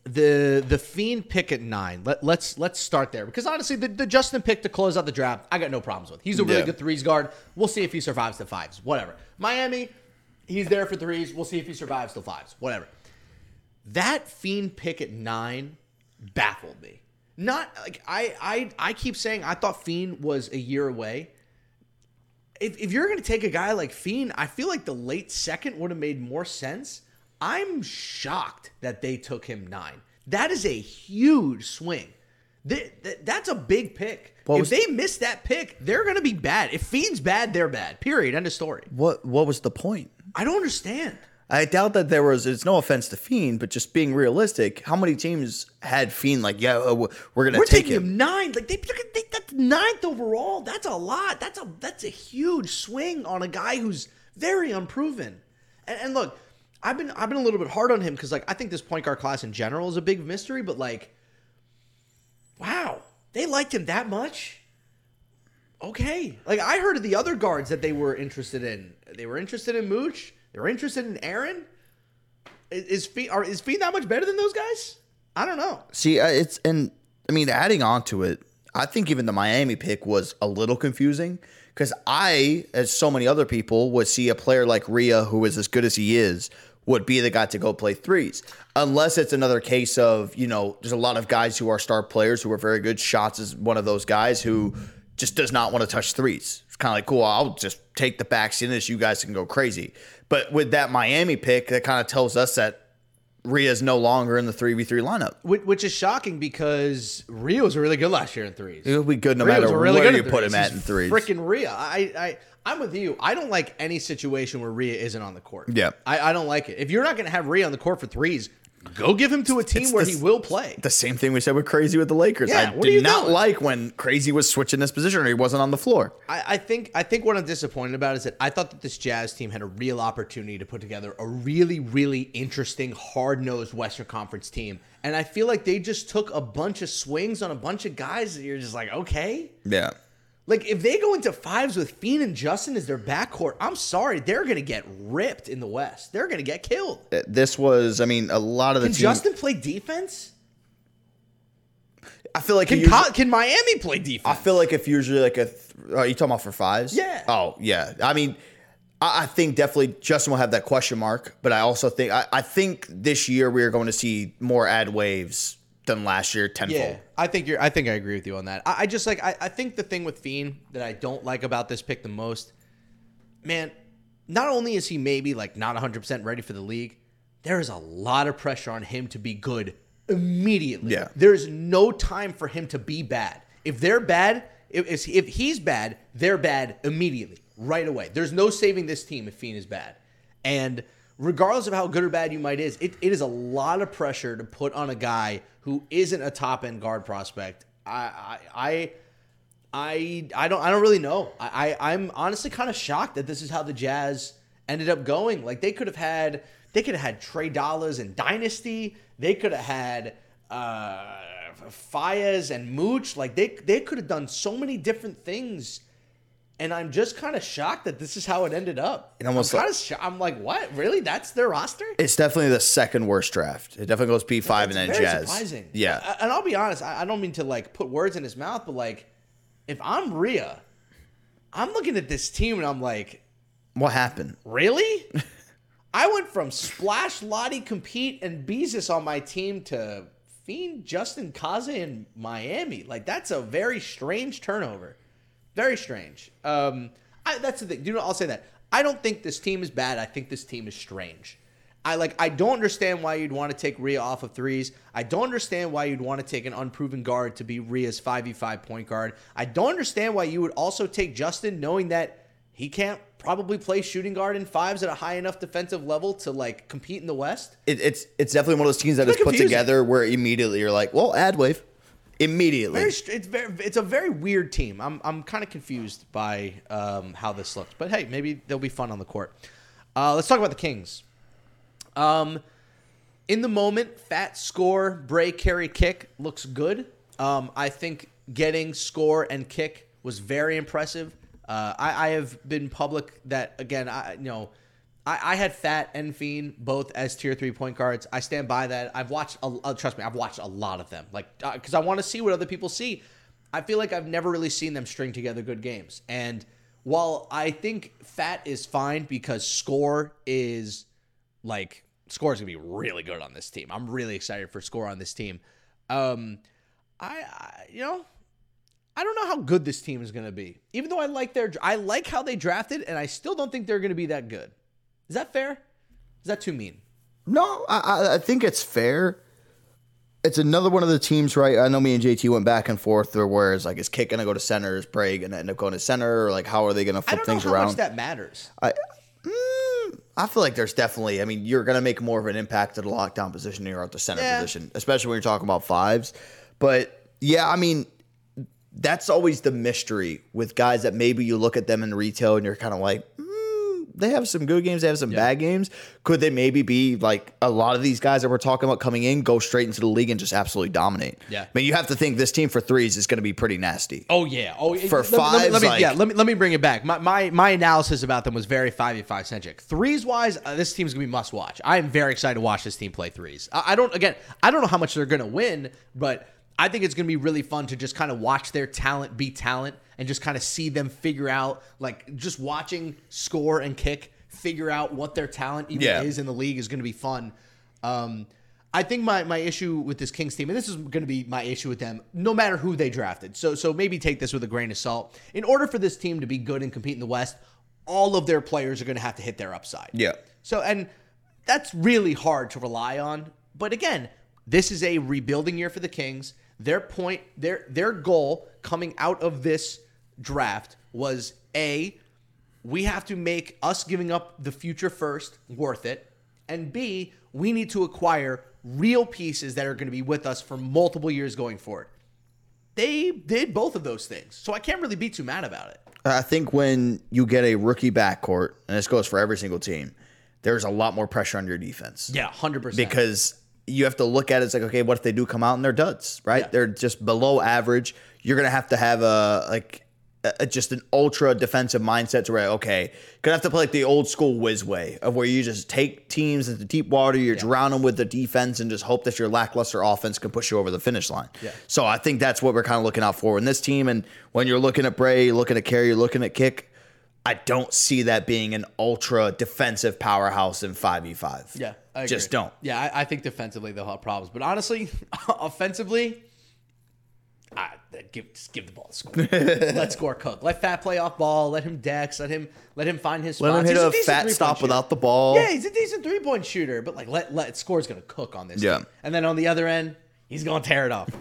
the the Fiend pick at nine. Let, let's let's start there, because honestly, the, the Justin pick to close out the draft, I got no problems with. He's a really yeah. good threes guard. We'll see if he survives to fives. Whatever. Miami, he's there for threes. We'll see if he survives to fives. Whatever. That Fiend pick at nine baffled me. Not like I I I keep saying I thought Fiend was a year away. If if you're gonna take a guy like Fiend, I feel like the late second would have made more sense. I'm shocked that they took him nine. That is a huge swing. They, th- that's a big pick. What if they th- miss that pick, they're gonna be bad. If Fiend's bad, they're bad. Period. End of story. What what was the point? I don't understand. I doubt that there was, it's no offense to Fiend, but just being realistic, how many teams had Fiend like, yeah, we're going to take him? We're taking him nine. Like, they, they, that's ninth overall. That's a lot. That's a that's a huge swing on a guy who's very unproven. And, and look, I've been I've been a little bit hard on him because, like, I think this point guard class in general is a big mystery, but, like, wow, they liked him that much? Okay. Like, I heard of the other guards that they were interested in. They were interested in Mooch. They're interested in Aaron. Is Fiend, are, is Fiend that much better than those guys? I don't know. See, it's and I mean, adding on to it, I think even the Miami pick was a little confusing because I, as so many other people, would see a player like Rhea, who is as good as he is, would be the guy to go play threes. Unless it's another case of, you know, there's a lot of guys who are star players who are very good. Shots is one of those guys who just does not want to touch threes. It's kind of like, cool, I'll just take the backseat of this. You guys can go crazy. But with that Miami pick, that kind of tells us that Rhea's no longer in the three v three lineup. Which is shocking because Rhea was really good last year in threes. He'll be good no Rhea matter really where you put him at in threes. Freaking Rhea. I, I, I'm with you. I don't like any situation where Rhea isn't on the court. Yeah. I, I don't like it. If you're not going to have Rhea on the court for threes, go give him to a team it's where the, he will play. The same thing we said with Crazy with the Lakers. Yeah, I what did are you not doing? Like when Crazy was switching this position or he wasn't on the floor. I, I think I think what I'm disappointed about is that I thought that this Jazz team had a real opportunity to put together a really, really interesting, hard-nosed Western Conference team. And I feel like they just took a bunch of swings on a bunch of guys that you're just like, okay. Yeah. Like, if they go into fives with Fiend and Justin as their backcourt, I'm sorry, they're going to get ripped in the West. They're going to get killed. This was, I mean, a lot of the Can team... Justin play defense? I feel like can, usually, Col- can Miami play defense? I feel like if usually like a th- are you talking about for fives? Yeah. Oh yeah. I mean, I, I think definitely Justin will have that question mark, but I also think I, I think this year we are going to see more ad waves than last year tenfold. Yeah, I think you're. I think I agree with you on that. I, I just like I, I think the thing with Fiend that I don't like about this pick the most, man. Not only is he maybe like not one hundred percent ready for the league, there is a lot of pressure on him to be good immediately. Yeah. There is no time for him to be bad. If they're bad, if if he's bad, they're bad immediately, right away. There's no saving this team if Fiend is bad. And regardless of how good or bad you might is, it, it is a lot of pressure to put on a guy who isn't a top-end guard prospect. I I... I I I don't I don't really know. I, I I'm honestly kind of shocked that this is how the Jazz ended up going. Like they could have had they could have had Trey Dollaz and Dynasty. They could have had uh, Fias and Mooch. Like they they could have done so many different things. And I'm just kind of shocked that this is how it ended up. And almost I'm, like, sho- I'm like, what? Really? That's their roster? It's definitely the second worst draft. It definitely goes P five yeah, and then Jazz. That's surprising. Yeah. And I'll be honest. I, I don't mean to like put words in his mouth, but like. If I'm Rhea, I'm looking at this team and I'm like, what happened? Really? I went from Splash, Lottie, Compete, and Beezus on my team to Fiend, Justin, Kaze, and Miami. Like, that's a very strange turnover. Very strange. Um, I, that's the thing. You know, I'll say that. I don't think this team is bad. I think this team is strange. I like. I don't understand why you'd want to take Rhea off of threes. I don't understand why you'd want to take an unproven guard to be Rhea's five v five point guard. I don't understand why you would also take Justin, knowing that he can't probably play shooting guard in fives at a high enough defensive level to like compete in the West. It, it's it's definitely one of those teams that is put together where immediately you're like, well, ad wave, immediately. Very, it's very, it's a very weird team. I'm I'm kind of confused by um, how this looks, but hey, maybe they'll be fun on the court. Uh, let's talk about the Kings. Um, in the moment, Fat, score, Bray, carry, kick looks good. Um, I think getting score and kick was very impressive. Uh, I, I have been public that again, I you know, I, I had Fat and Fiend both as tier three point guards. I stand by that. I've watched, a, trust me, I've watched a lot of them. Like, uh, cause I want to see what other people see. I feel like I've never really seen them string together good games. And while I think Fat is fine because score is like Score is going to be really good on this team. I'm really excited for Score on this team. Um, I, I, you know, I don't know how good this team is going to be. Even though I like their, I like how they drafted, and I still don't think they're going to be that good. Is that fair? Is that too mean? No, I, I think it's fair. It's another one of the teams, right? I know me and J T went back and forth where, where it's like, is Kick going to go to center? Is Bray going to end up going to center? Or like, how are they going to flip things around? I don't know how much that matters. I, I feel like there's definitely, I mean, you're going to make more of an impact at the lockdown position than you're at the center yeah. position, especially when you're talking about fives. But, yeah, I mean, that's always the mystery with guys that maybe you look at them in retail and you're kind of like, mm, they have some good games, they have some yeah. bad games. Could they maybe be like a lot of these guys that we're talking about coming in, go straight into the league and just absolutely dominate? Yeah. I mean, you have to think this team for threes is going to be pretty nasty. Oh, yeah. Oh, for fives, let me, let me, like, yeah, let me, let me bring it back. My, my my analysis about them was very five v five centric. Threes-wise, uh, this team's going to be must-watch. I am very excited to watch this team play threes. I, I don't, again, I don't know how much they're going to win, but I think it's going to be really fun to just kind of watch their talent be talent and just kind of see them figure out, like, just watching Score and Kick figure out what their talent even yeah. is in the league is going to be fun. Um, I think my my issue with this Kings team, and this is going to be my issue with them, no matter who they drafted. So so maybe take this with a grain of salt. In order for this team to be good and compete in the West, all of their players are going to have to hit their upside. Yeah. So, and that's really hard to rely on. But again, this is a rebuilding year for the Kings. Their point, their their goal coming out of this draft was A, we have to make us giving up the future first worth it. And B, we need to acquire real pieces that are going to be with us for multiple years going forward. They did both of those things. So I can't really be too mad about it. I think when you get a rookie backcourt, and this goes for every single team, there's a lot more pressure on your defense. Yeah, one hundred percent. Because you have to look at it as like, okay, what if they do come out and they're duds, right? Yeah. They're just below average. You're going to have to have a like a, just an ultra defensive mindset to where, okay, gonna have to play like the old school whiz way of where you just take teams into deep water, you're yeah. drowning with the defense and just hope that your lackluster offense can push you over the finish line. Yeah. So I think that's what we're kind of looking out for in this team. And when you're looking at Bray, you're looking at Carey, you're looking at Kick, I don't see that being an ultra defensive powerhouse in five v five. Yeah, I agree. Just don't. Yeah, I, I think defensively they'll have problems. But honestly, offensively, I, give just give the ball to score. Let score Cook. Let Fat play off ball. Let him dex. Let him let him find his spots. Let him hit a, a Fat stop shooter. Without the ball. Yeah, he's a decent three point shooter. But like, let let score's gonna cook on this. Yeah. Team. And then on the other end, he's gonna tear it up.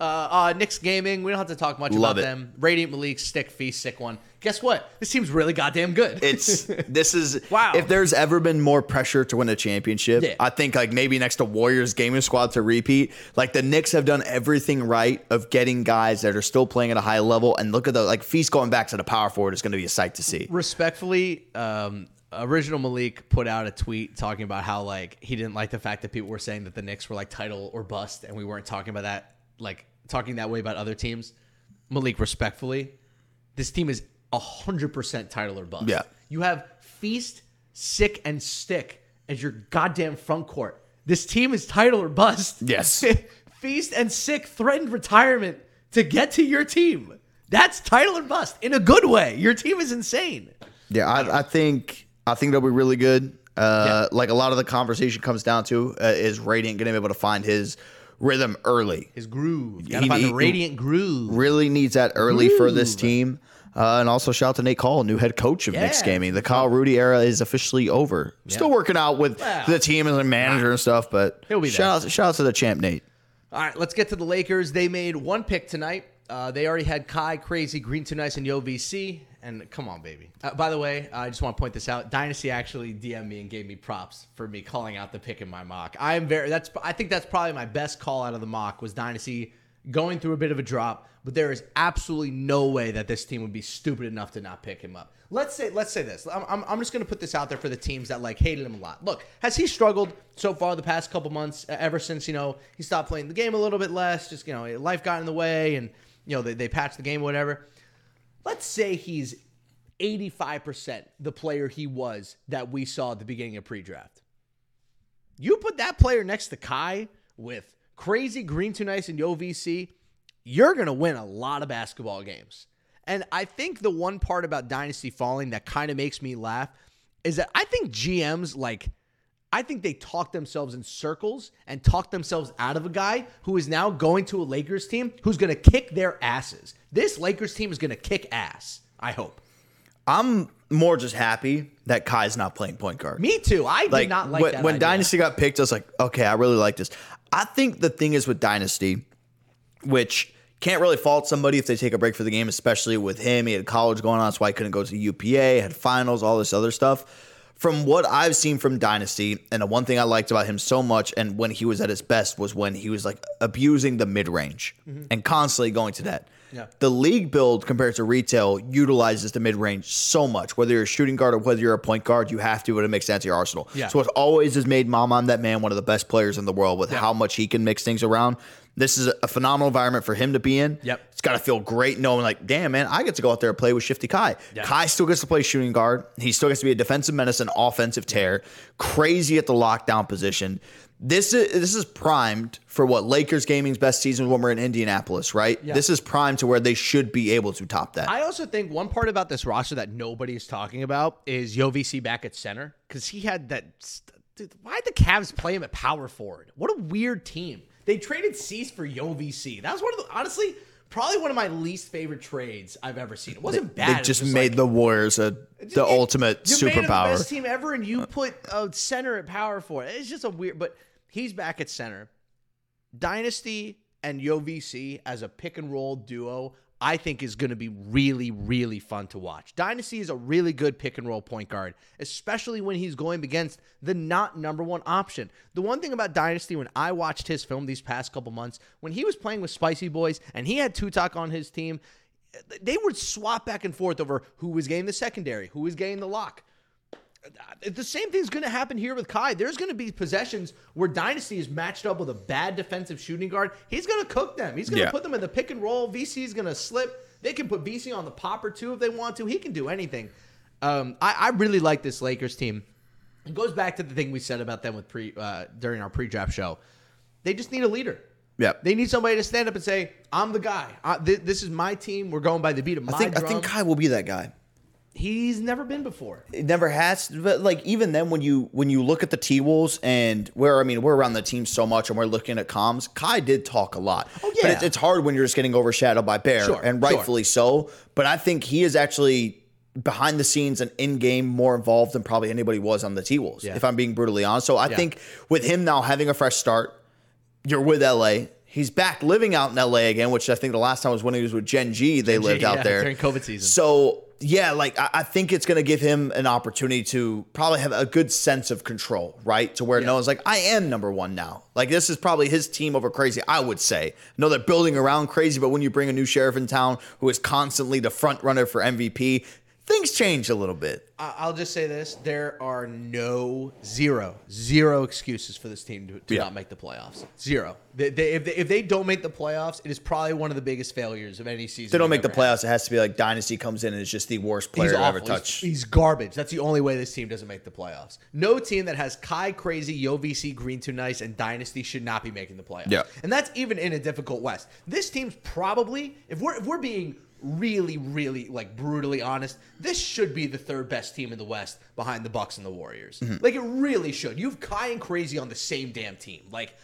uh, uh, Knicks Gaming. We don't have to talk much Love about it. them. Radiant Malik, stick feast, sick one. Guess what? This team's really goddamn good. It's this is wow. If there's ever been more pressure to win a championship, yeah. I think like maybe next to Warriors Gaming Squad to repeat. Like the Knicks have done everything right of getting guys that are still playing at a high level. And look at the like Feast going back to the power forward is going to be a sight to see. Respectfully, um, Original Malik put out a tweet talking about how like he didn't like the fact that people were saying that the Knicks were like title or bust, and we weren't talking about that like talking that way about other teams. Malik, respectfully, this team is one hundred percent title or bust. Yeah. You have Feast, Sick, and Stick as your goddamn front court. This team is title or bust. Yes. Feast and Sick threatened retirement to get to your team. That's title or bust in a good way. Your team is insane. Yeah, I, I think I think they'll be really good. Uh, yeah. Like a lot of the conversation comes down to uh, is Radiant going to be able to find his rhythm early? His groove. Gotta he, find he, the Radiant groove. Really needs that early groove. For this team. Uh, and also shout out to Nate Call, new head coach of yeah. Knicks Gaming. The Kyle Rudy era is officially over. Yeah. Still working out with well, the team and the manager and stuff, but he'll be shout, out, shout out to the champ, Nate. All right, let's get to the Lakers. They made one pick tonight. Uh, they already had Kai, Crazy, Green Too Nice, and Yo V C. And come on, baby. Uh, by the way, I just want to point this out. Dynasty actually D M'd me and gave me props for me calling out the pick in my mock. I am very. That's. I think that's probably my best call out of the mock was Dynasty going through a bit of a drop. But there is absolutely no way that this team would be stupid enough to not pick him up. Let's say let's say this. I'm, I'm, I'm just going to put this out there for the teams that like hated him a lot. Look, has he struggled so far the past couple months uh, ever since, you know, he stopped playing the game a little bit less, just, you know, life got in the way and, you know, they, they patched the game or whatever. Let's say he's eighty-five percent the player he was that we saw at the beginning of pre-draft. You put that player next to Kai with Crazy, Green Too Nice, and Yo V C, you're going to win a lot of basketball games. And I think the one part about Dynasty falling that kind of makes me laugh is that I think G Ms, like, I think they talk themselves in circles and talk themselves out of a guy who is now going to a Lakers team who's going to kick their asses. This Lakers team is going to kick ass, I hope. I'm more just happy that Kai's not playing point guard. Me too. I like, did not like when, that When idea. Dynasty got picked, I was like, okay, I really like this. I think the thing is with Dynasty, which can't really fault somebody if they take a break for the game, especially with him. He had college going on, that's why he couldn't go to U P A, had finals, all this other stuff. From what I've seen from Dynasty, and the one thing I liked about him so much and when he was at his best was when he was like abusing the mid-range mm-hmm. and constantly going to that. Yeah. The league build compared to retail utilizes the mid-range so much. Whether you're a shooting guard or whether you're a point guard, you have to, but it makes sense to your arsenal. Yeah. So it always has made Mamam, that man, one of the best players in the world with yeah. how much he can mix things around. This is a phenomenal environment for him to be in. Yep. It's got to feel great knowing, like, damn, man, I get to go out there and play with Shifty Kai. Yep. Kai still gets to play shooting guard. He still gets to be a defensive menace and offensive tear. Crazy at the lockdown position. This is this is primed for what Lakers Gaming's best season when we're in Indianapolis, right? Yeah. This is primed to where they should be able to top that. I also think one part about this roster that nobody is talking about is Yo V C back at center because he had that. St- Dude, why'd the Cavs play him at power forward? What a weird team. They traded Cease for Yo V C. That was one of the honestly probably one of my least favorite trades I've ever seen. It wasn't they, bad. They just, just made like, the Warriors a, the it, ultimate you superpower. You made the best team ever, and you put a center at power forward. It's just a weird. But he's back at center. Dynasty and Yo V C as a pick and roll duo, I think, is going to be really, really fun to watch. Dynasty is a really good pick and roll point guard, especially when he's going against the not number one option. The one thing about Dynasty, when I watched his film these past couple months, when he was playing with Spicy Boys and he had Tutak on his team, they would swap back and forth over who was getting the secondary, who was getting the lock. The same thing's going to happen here with Kai. There's going to be possessions where Dynasty is matched up with a bad defensive shooting guard. He's going to cook them. He's going to yeah. put them in the pick and roll. V C's going to slip. They can put B C on the pop or two if they want to. He can do anything. Um, I, I really like this Lakers team. It goes back to the thing we said about them with pre uh, during our pre-draft show. They just need a leader. Yeah, they need somebody to stand up and say, "I'm the guy. I, th- this is my team. We're going by the beat of my I think, drum." I think Kai will be that guy. He's never been before. It never has. But like even then, when you when you look at the T-Wolves and where I mean we're around the team so much and we're looking at comms, Kai did talk a lot. Oh yeah, but it, it's hard when you're just getting overshadowed by Bear, sure, and rightfully sure. so. But I think he is actually behind the scenes and in game more involved than probably anybody was on the T-Wolves. Yeah. If I'm being brutally honest, so I yeah. think with him now having a fresh start, you're with L A. He's back living out in L A again, which I think the last time was when he was with Gen G. They Gen G, lived out yeah, there during COVID season. So. Yeah, like I, I think it's going to give him an opportunity to probably have a good sense of control, right? To where yeah. no one's like, I am number one now. Like this is probably his team over Crazy, I would say. I know they're building around Crazy, but when you bring a new sheriff in town who is constantly the front runner for M V P, things change a little bit. I'll just say this. There are no zero, zero excuses for this team to, to yeah. not make the playoffs. Zero. They, they, if, they, if they don't make the playoffs, it is probably one of the biggest failures of any season. If they don't make the playoffs, had. It has to be like Dynasty comes in and is just the worst player to ever touch. He's, he's garbage. That's the only way this team doesn't make the playoffs. No team that has Kai, Crazy, Yo V C, Green Too Nice, and Dynasty should not be making the playoffs. Yeah. And that's even in a difficult West. This team's probably, if we're if we're being... really, really, like, brutally honest, this should be the third best team in the West behind the Bucks and the Warriors. Mm-hmm. Like, it really should. You have Kai and Crazy on the same damn team. Like,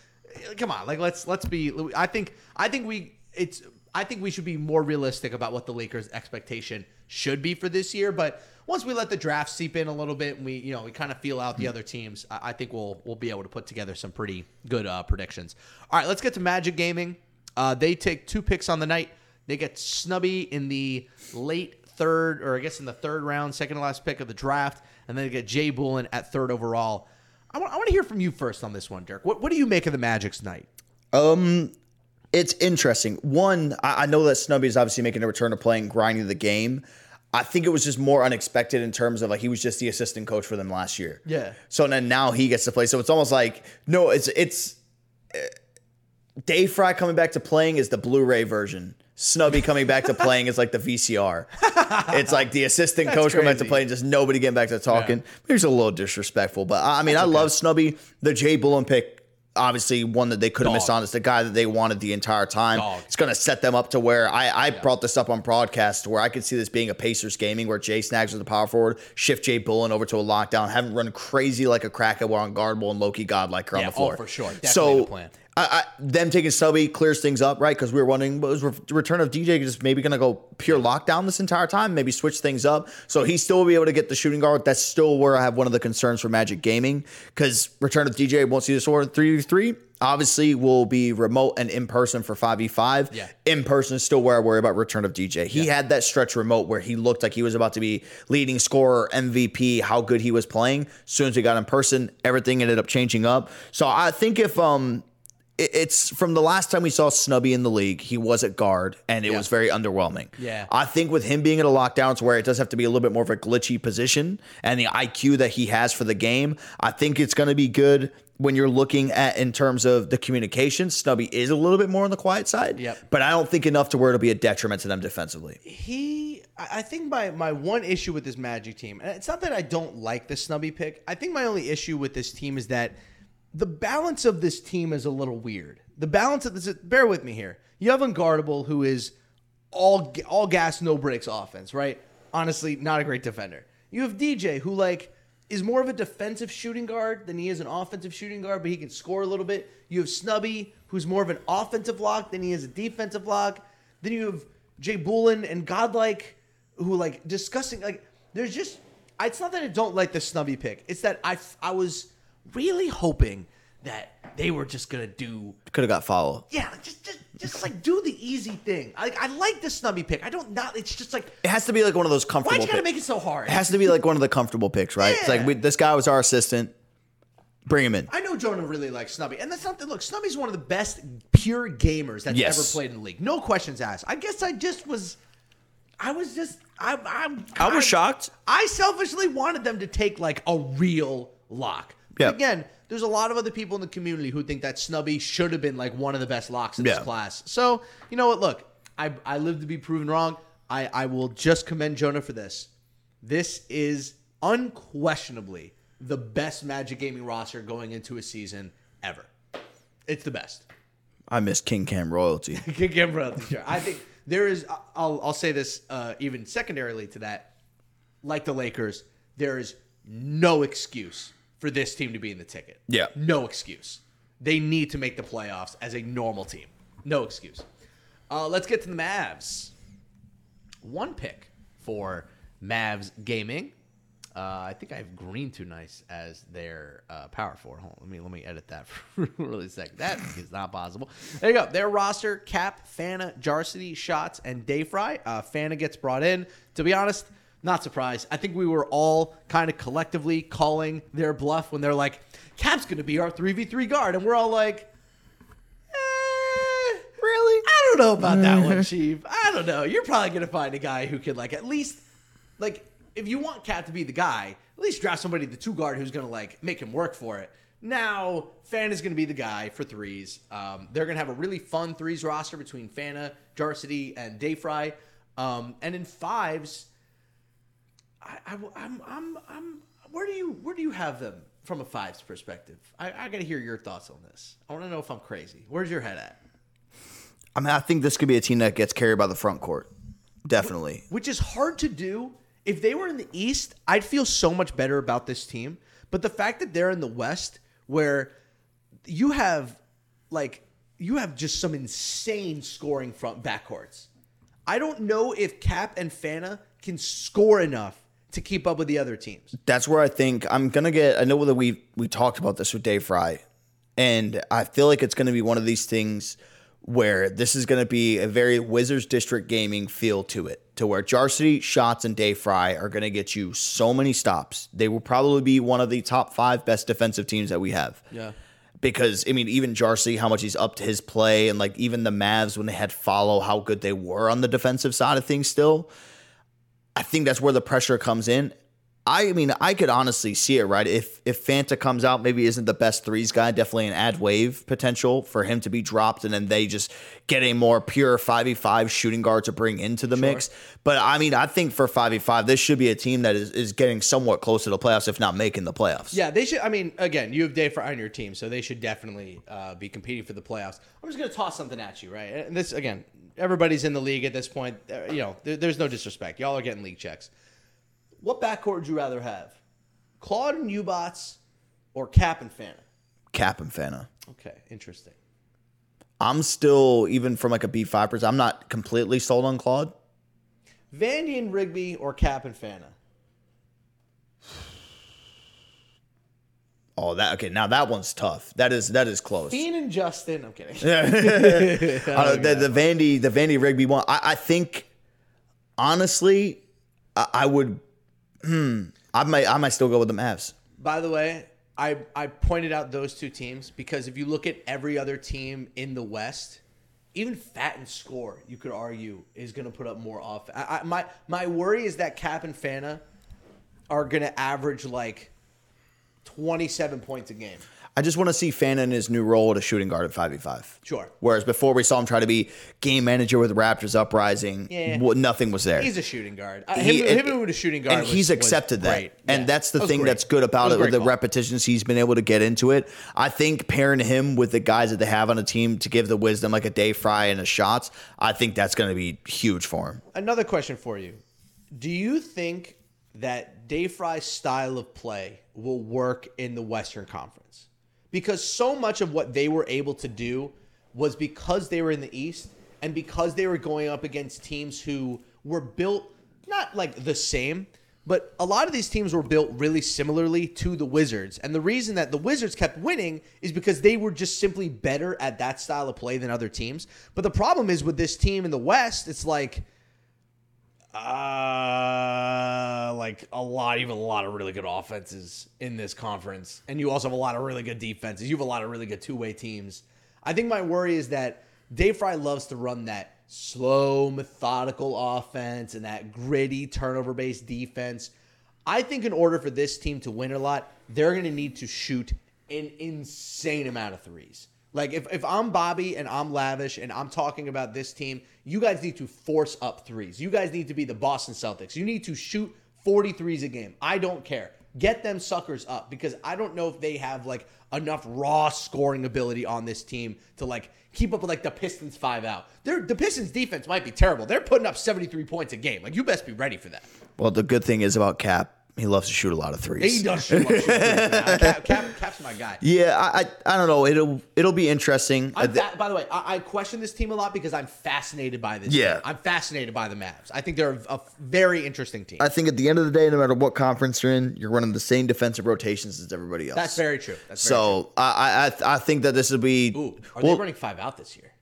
come on. Like, let's let's be. I think I think we it's I think we should be more realistic about what the Lakers' expectation should be for this year. But once we let the draft seep in a little bit, and we you know we kind of feel out the mm-hmm. other teams. I, I think we'll we'll be able to put together some pretty good uh, predictions. All right, let's get to Magic Gaming. Uh, they take two picks on the night. They get Snubby in the late third, or I guess in the third round, second to last pick of the draft, and then they get Jay Bullen at third overall. I want, I want to hear from you first on this one, Dirk. What, what do you make of the Magic's night? Um, it's interesting. One, I, I know that Snubby is obviously making a return to playing, grinding the game. I think it was just more unexpected in terms of like he was just the assistant coach for them last year. Yeah. So then now he gets to play. So it's almost like no, it's it's uh, Dave Fry coming back to playing is the Blu-ray version. Snubby coming back to playing is like the V C R. It's like the assistant That's coach crazy. Coming back to playing, just nobody getting back to talking. Yeah. Maybe it's a little disrespectful, but I mean, That's I okay. love Snubby. The Jay Bullen pick, obviously one that they could have missed on. It's the guy that they wanted the entire time. Dog. It's going to set them up to where I, I yeah. brought this up on broadcast where I could see this being a Pacers gaming where Jay snags with the power forward, shift Jay Bullen over to a lockdown, have him run crazy like a crackhead while unguardable and Loki godlike her yeah, on the floor. Oh, for sure. Definitely so, the plan. I, I, them taking Subby clears things up, right? Because we were wondering, was re- return of D J just maybe going to go pure lockdown this entire time? Maybe switch things up. So he still will be able to get the shooting guard. That's still where I have one of the concerns for Magic Gaming because return of D J won't see this order three v three. Obviously, will be remote and in person for five v five. Yeah. In person is still where I worry about return of D J. He yeah. had that stretch remote where he looked like he was about to be leading scorer, M V P, how good he was playing. As soon as we got in person, everything ended up changing up. So I think if... um. It's from the last time we saw Snubby in the league, he was at guard, and it yeah. was very underwhelming. Yeah. I think with him being in a lockdown, it's where it does have to be a little bit more of a glitchy position, and the I Q that he has for the game, I think it's going to be good when you're looking at in terms of the communication. Snubby is a little bit more on the quiet side, yep. but I don't think enough to where it'll be a detriment to them defensively. He, I think my, my one issue with this Magic team, and it's not that I don't like the Snubby pick, I think my only issue with this team is that the balance of this team is a little weird. The balance of this... Bear with me here. You have Unguardable, who is all all gas, no breaks offense, right? Honestly, not a great defender. You have D J, who like is more of a defensive shooting guard than he is an offensive shooting guard, but he can score a little bit. You have Snubby, who's more of an offensive lock than he is a defensive lock. Then you have Jay Bullen and Godlike, who like discussing... like there's just... It's not that I don't like the Snubby pick. It's that I, I was... really hoping that they were just gonna do could have got fouled. Yeah, just just just like do the easy thing. I I like the Snubby pick. I don't not. It's just like it has to be like one of those comfortable. Why'd you gotta make it so hard? It has to be like one of the comfortable picks, right? Yeah. It's like we, this guy was our assistant. Bring him in. I know Jonah really likes Snubby, and that's not the look. Snubby's one of the best pure gamers that's yes. ever played in the league. No questions asked. I guess I just was. I was just. I I'm, I was I, shocked. I selfishly wanted them to take like a real lock. Yep. Again, there's a lot of other people in the community who think that Snubby should have been like one of the best locks in yeah. this class. So, you know what? Look, I I live to be proven wrong. I, I will just commend Jonah for this. This is unquestionably the best Magic Gaming roster going into a season ever. It's the best. I miss King Cam royalty. King Cam royalty, sure. I think there is, I'll, I'll say this uh, even secondarily to that, like the Lakers, there is no excuse for this team to be in the ticket. Yeah. No excuse. They need to make the playoffs as a normal team. No excuse. Uh, let's get to the Mavs. One pick for Mavs Gaming. Uh, I think I have Green Too Nice as their uh, power forward. Hold on, let me let me edit that for really a sec. That is not possible. There you go. Their roster: Cap, Fana, Jarsity, Shots, and Dayfry. Uh, Fana gets brought in. To be honest, not surprised. I think we were all kind of collectively calling their bluff when they're like, Cap's going to be our three v three guard. And we're all like, eh, really? I don't know about that one, Chief. I don't know. You're probably going to find a guy who could, like, at least, like, if you want Cap to be the guy, at least draft somebody, the two guard, who's going to, like, make him work for it. Now, Fana is going to be the guy for threes. Um, they're going to have a really fun threes roster between Fana, Jarsity, and Dayfry. Um, and in fives, I, I, I'm, I'm, I'm, where do you, where do you have them from a fives perspective? I, I got to hear your thoughts on this. I want to know if I'm crazy. Where's your head at? I mean, I think this could be a team that gets carried by the front court. Definitely. Which, which is hard to do. If they were in the East, I'd feel so much better about this team. But the fact that they're in the West, where you have, like, you have just some insane scoring front backcourts. I don't know if Cap and Fana can score enough to keep up with the other teams. That's where I think I'm going to get, I know that we we talked about this with Dayfry, and I feel like it's going to be one of these things where this is going to be a very Wizards District Gaming feel to it, to where Jarsity, Shots, and Dayfry are going to get you so many stops. They will probably be one of the top five best defensive teams that we have. Yeah. Because, I mean, even Jarsity, how much he's upped his play, and, like, even the Mavs when they had follow, how good they were on the defensive side of things still. I think that's where the pressure comes in. I mean, I could honestly see it, right? If if Fanta comes out, maybe isn't the best threes guy, definitely an ad wave potential for him to be dropped, and then they just get a more pure five v five shooting guard to bring into the sure. mix. But, I mean, I think for five v five, this should be a team that is, is getting somewhat close to the playoffs, if not making the playoffs. Yeah, they should. I mean, again, you have Dayfry on your team, so they should definitely uh, be competing for the playoffs. I'm just going to toss something at you, right? And this, again, everybody's in the league at this point. You know, there, there's no disrespect. Y'all are getting league checks. What backcourt would you rather have? Claude and Ubots or Cap and Fana? Cap and Fana. Okay, interesting. I'm still, even from like a B five percent, I'm not completely sold on Claude. Vandy and Rigby or Cap and Fana? Oh, that okay. Now that one's tough. That is that is close. Fiend and Justin. I'm kidding. uh, the, the Vandy, the Vandy Rigby one. I, I think, honestly, I, I would. Hmm, I might. I might still go with the Mavs. By the way, I I pointed out those two teams because if you look at every other team in the West, even Fat and Score, you could argue is going to put up more off. I, I, my my worry is that Cap and Fana are going to average like twenty-seven points a game. I just want to see Fana in his new role at a shooting guard at five v five. Sure. Whereas before we saw him try to be game manager with Raptors Uprising, yeah. w- nothing was there. He's a shooting guard. Uh, he, him, and, him with a shooting guard. And was, he's accepted that. Great. And yeah. that's the that thing great. that's good about it, with the call. repetitions he's been able to get into it. I think pairing him with the guys that they have on a team to give the wisdom, like a Dayfry and a Shots, I think that's going to be huge for him. Another question for you. Do you think that Dayfry's style of play will work in the Western Conference? Because so much of what they were able to do was because they were in the East and because they were going up against teams who were built not like the same, but a lot of these teams were built really similarly to the Wizards. And the reason that the Wizards kept winning is because they were just simply better at that style of play than other teams. But the problem is with this team in the West, it's like, Uh, like a lot, even a lot of really good offenses in this conference. And you also have a lot of really good defenses. You have a lot of really good two-way teams. I think my worry is that Dayfry loves to run that slow, methodical offense and that gritty, turnover-based defense. I think in order for this team to win a lot, they're going to need to shoot an insane amount of threes. Like, if, if I'm Bobby and I'm lavish and I'm talking about this team, you guys need to force up threes. You guys need to be the Boston Celtics. You need to shoot forty threes a game. I don't care. Get them suckers up, because I don't know if they have, like, enough raw scoring ability on this team to, like, keep up with, like, the Pistons five out. They're, the Pistons defense might be terrible. They're putting up seventy-three points a game. Like, you best be ready for that. Well, the good thing is about Cap, he loves to shoot a lot of threes. He does shoot a lot of threes. Cap, Cap, Cap's my guy. Yeah, I, I I don't know. It'll it'll be interesting. I'm fa- by the way, I, I question this team a lot because I'm fascinated by this yeah. team. I'm fascinated by the Mavs. I think they're a, a very interesting team. I think at the end of the day, no matter what conference you're in, you're running the same defensive rotations as everybody else. That's very true. That's so very true. I, I I think that this will be... Ooh, are well, they running five out this year?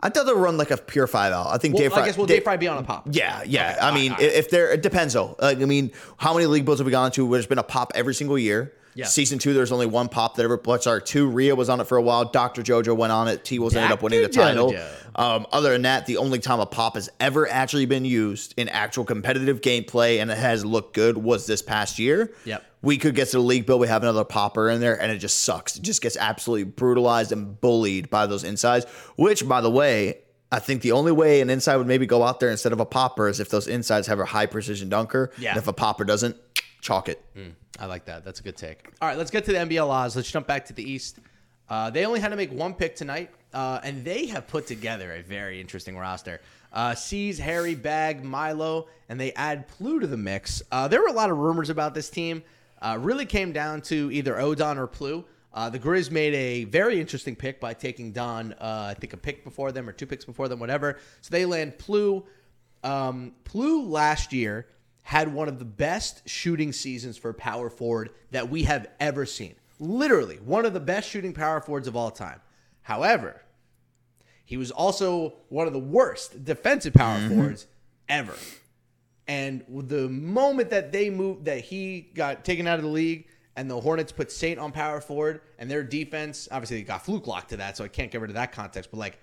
I thought they'll run like a pure five out. I think well, Dave Fry. I guess will Dave Fry be on a pop? Yeah, yeah. Okay, I mean, right, if they're it depends though. Like, I mean, how many league bowls have we gone to where there's been a pop every single year? Yeah. Season two, there's only one pop that ever. But sorry, two. Rhea was on it for a while. Doctor JoJo went on it. T-Wolves ended up winning the title. Um, other than that, the only time a pop has ever actually been used in actual competitive gameplay and it has looked good was this past year. Yep. We could get to the league bill. We have another popper in there, and it just sucks. It just gets absolutely brutalized and bullied by those insides, which, by the way, I think the only way an inside would maybe go out there instead of a popper is if those insides have a high-precision dunker. Yeah. And if a popper doesn't, chalk it. Mm, I like that. That's a good take. All right, let's get to the N B L odds. Let's jump back to the East. Uh, they only had to make one pick tonight, uh, and they have put together a very interesting roster. Uh, C's, Harry, Bag, Milo, and they add Plu to the mix. Uh, there were a lot of rumors about this team. Uh, really came down to either O'Don or Plu. Uh, the Grizz made a very interesting pick by taking Don, uh, I think, a pick before them or two picks before them, whatever. So they land Plu. Um, Plu last year had one of the best shooting seasons for power forward that we have ever seen. Literally, one of the best shooting power forwards of all time. However, he was also one of the worst defensive power mm-hmm. forwards ever. And the moment that they moved, that he got taken out of the league, and the Hornets put Saint on power forward, and their defense, obviously they got fluke locked to that, so I can't get rid of that context. But like,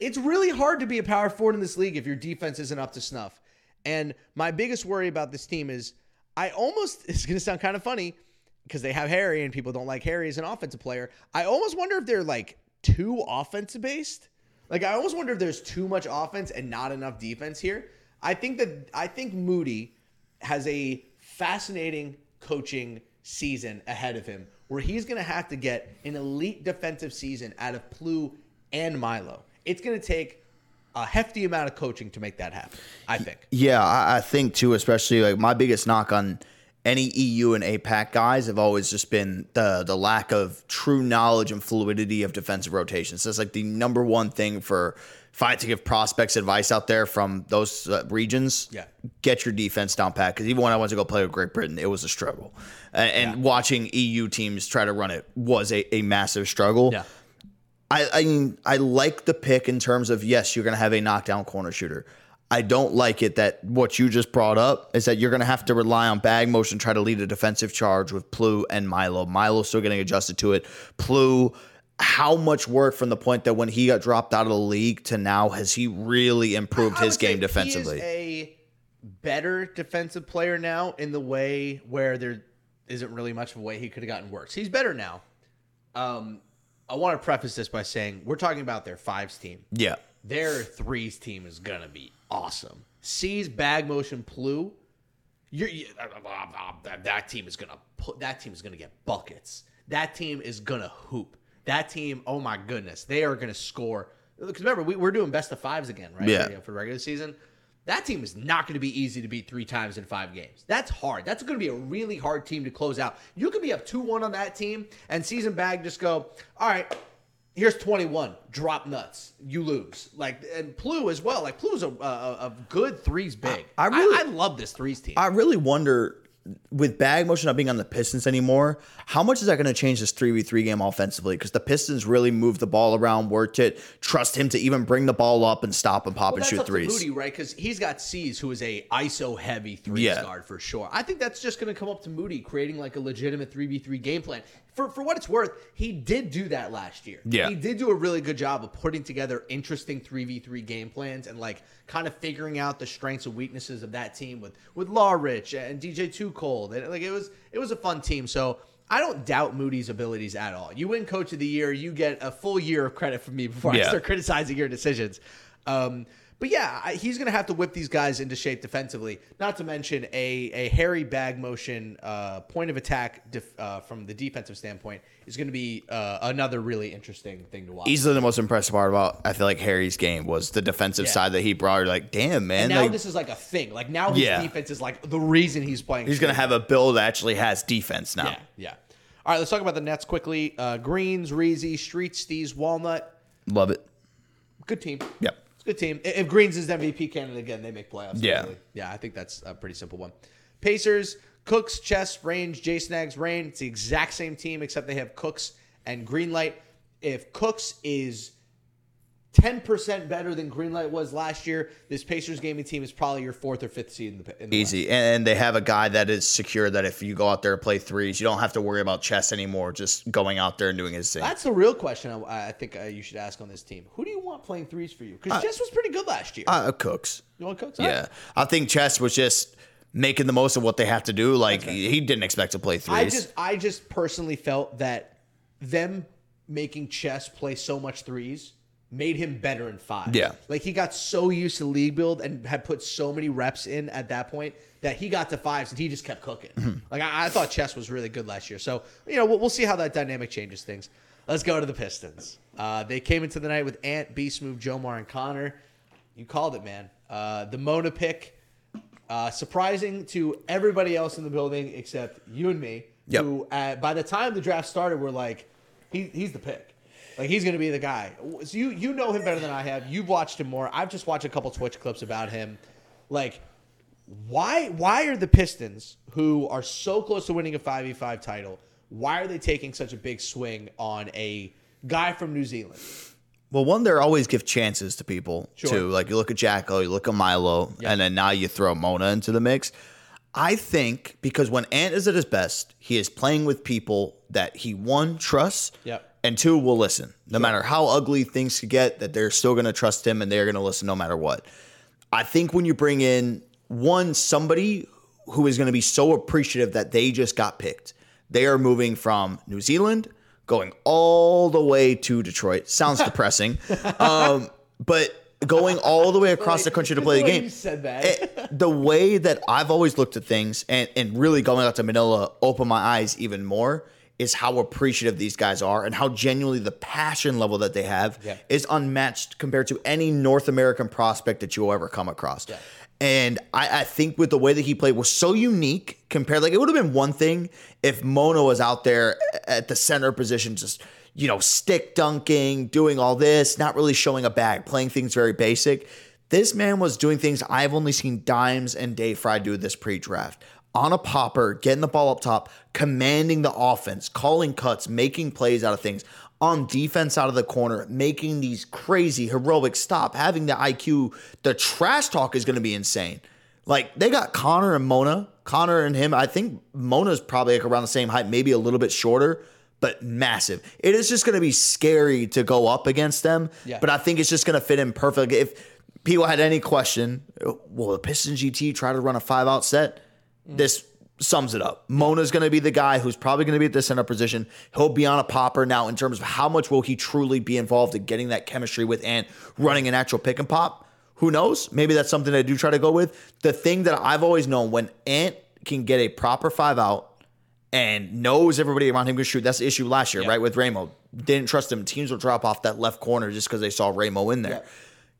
it's really hard to be a power forward in this league if your defense isn't up to snuff. And my biggest worry about this team is, I almost, it's going to sound kind of funny because they have Harry and people don't like Harry as an offensive player. I almost wonder if they're like too offensive based. Like I almost wonder if there's too much offense and not enough defense here. I think that I think Moody has a fascinating coaching season ahead of him where he's going to have to get an elite defensive season out of Plu and Milo. It's going to take a hefty amount of coaching to make that happen, I think. Yeah, I think too, especially like my biggest knock on any E U and APAC guys have always just been the the lack of true knowledge and fluidity of defensive rotations. So that's like the number one thing for if I had to give prospects advice out there from those uh, regions, yeah. get your defense down pat. Because even when I went to go play with Great Britain, it was a struggle. And, yeah. and watching E U teams try to run it was a, a massive struggle. Yeah. I, I mean, I like the pick in terms of, yes, you're going to have a knockdown corner shooter. I don't like it that what you just brought up is that you're going to have to rely on bag motion, try to lead a defensive charge with Plu and Milo. Milo's still getting adjusted to it. Plu... how much work from the point that when he got dropped out of the league to now has he really improved his game defensively? He is a better defensive player now in the way where there isn't really much of a way he could have gotten worse. He's better now. Um, I want to preface this by saying we're talking about their fives team. Yeah. Their threes team is going to be awesome. C's, bag motion, Plu. You're, you, that team is going to put, that team is going to get buckets. That team is going to hoop. That team, oh my goodness, they are going to score. Because remember, we, we're doing best of fives again, right? Yeah. You know, for the regular season. That team is not going to be easy to beat three times in five games. That's hard. That's going to be a really hard team to close out. You could be up two one on that team, and season bag just go, all right, here's twenty-one. Drop nuts. You lose. Like, and Plu as well. Like, Plu's a, a, a good threes big. I, I, really, I, I love this threes team. I really wonder... with bag motion not being on the Pistons anymore, how much is that going to change this three v three game offensively? Because the Pistons really moved the ball around, worked it, trust him to even bring the ball up and stop and pop well, and shoot threes. That's up to Moody, right? Because he's got C's, who is a I S O-heavy threes yeah. guard for sure. I think that's just going to come up to Moody, creating like a legitimate three v three game plan. For for what it's worth, he did do that last year. Yeah. He did do a really good job of putting together interesting three v three game plans and like kind of figuring out the strengths and weaknesses of that team with with Law Rich and D J Too Cold. And like it was it was a fun team. So I don't doubt Moody's abilities at all. You win Coach of the Year, you get a full year of credit from me before yeah. I start criticizing your decisions. Um, but yeah, I, he's going to have to whip these guys into shape defensively, not to mention a, a hairy bag motion uh, point of attack def, uh, from the defensive standpoint is going to be uh, another really interesting thing to watch. Easily the most impressive part about, I feel like, Harry's game was the defensive yeah. side that he brought. You're like, damn, man. And now like, this is like a thing. Like now his yeah. defense is like the reason he's playing. He's going to have a build that actually has defense now. Yeah, yeah. All right, let's talk about the Nets quickly. Uh, Greens, Reezy, Street, Steez, Walnut. Love it. Good team. Yep. It's a good team. If Greens is M V P candidate again, they make playoffs. Yeah. Definitely. Yeah, I think that's a pretty simple one. Pacers, Cooks, Chess, Range, J-Snags, Rain. It's the exact same team, except they have Cooks and Greenlight. If Cooks is ten percent better than Greenlight was last year, this Pacers gaming team is probably your fourth or fifth seed in the, in the Easy. West. And they have a guy that is secure that if you go out there and play threes, you don't have to worry about Chess anymore, just going out there and doing his thing. That's the real question I, I think uh, you should ask on this team. Who do you want playing threes for you? Because uh, Chess was pretty good last year. Uh, Cooks. You want Cooks? Yeah. Right. I think Chess was just making the most of what they have to do. Like, okay. He didn't expect to play threes. I just, I just personally felt that them making Chess play so much threes made him better in five. Yeah. Like, he got so used to league build and had put so many reps in at that point that he got to fives and he just kept cooking. Mm-hmm. Like, I, I thought Chess was really good last year. So, you know, we'll, we'll see how that dynamic changes things. Let's go to the Pistons. Uh, they came into the night with Ant, B-Smooth, Jomar, and Connor. You called it, man. Uh, the Mona pick, uh, surprising to everybody else in the building except you and me, yep. who uh, by the time the draft started were like, he, he's the pick. Like, he's going to be the guy. So you you know him better than I have. You've watched him more. I've just watched a couple Twitch clips about him. Like, why why are the Pistons, who are so close to winning a five v five title, why are they taking such a big swing on a guy from New Zealand? Well, one, they always give chances to people, sure. too. Like, you look at Jacko, you look at Milo, yep. and then now you throw Mona into the mix. I think because when Ant is at his best, he is playing with people that he, one, trusts. Yep. And two, will listen. No sure. matter how ugly things could get, that they're still going to trust him and they're going to listen no matter what. I think when you bring in, one, somebody who is going to be so appreciative that they just got picked. They are moving from New Zealand, going all the way to Detroit. Sounds depressing. um, but going all the way across the country to play the game. You said that. it, the way that I've always looked at things, and, and really going out to Manila opened my eyes even more, is how appreciative these guys are and how genuinely the passion level that they have yeah. is unmatched compared to any North American prospect that you'll ever come across. Yeah. And I, I think with the way that he played was so unique compared, like it would have been one thing if Mona was out there at the center position, just, you know, stick dunking, doing all this, not really showing a bag, playing things very basic. This man was doing things I've only seen Dimes and Dave Fry do this pre-draft. On a popper, getting the ball up top, commanding the offense, calling cuts, making plays out of things, on defense out of the corner, making these crazy, heroic stops, having the I Q. The trash talk is going to be insane. Like, they got Connor and Mona. Connor and him, I think Mona's probably like around the same height, maybe a little bit shorter, but massive. It is just going to be scary to go up against them, yeah. but I think it's just going to fit in perfect. If people had any question, will the Pistons G T try to run a five-out set? Mm. This sums it up. Mona's going to be the guy who's probably going to be at the center position. He'll be on a popper now in terms of how much will he truly be involved in getting that chemistry with Ant, running an actual pick and pop. Who knows? Maybe that's something I do try to go with. The thing that I've always known, when Ant can get a proper five out and knows everybody around him can shoot, that's the issue last year, yeah. right, with Ramo. Didn't trust him. Teams will drop off that left corner just because they saw Ramo in there. Yeah.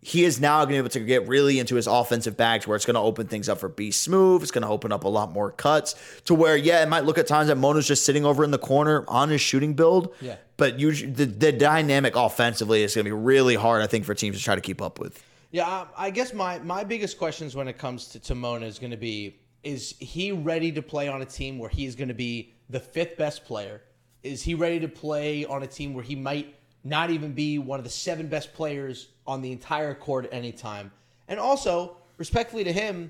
He is now going to be able to get really into his offensive bags where it's going to open things up for B Smooth. It's going to open up a lot more cuts to where, yeah, it might look at times that Mona's just sitting over in the corner on his shooting build. Yeah. But you, the, the dynamic offensively is going to be really hard, I think, for teams to try to keep up with. Yeah, I, I guess my, my biggest questions when it comes to, to Mona is going to be, is he ready to play on a team where he's going to be the fifth best player? Is he ready to play on a team where he might not even be one of the seven best players on the entire court at any time? And also, respectfully to him,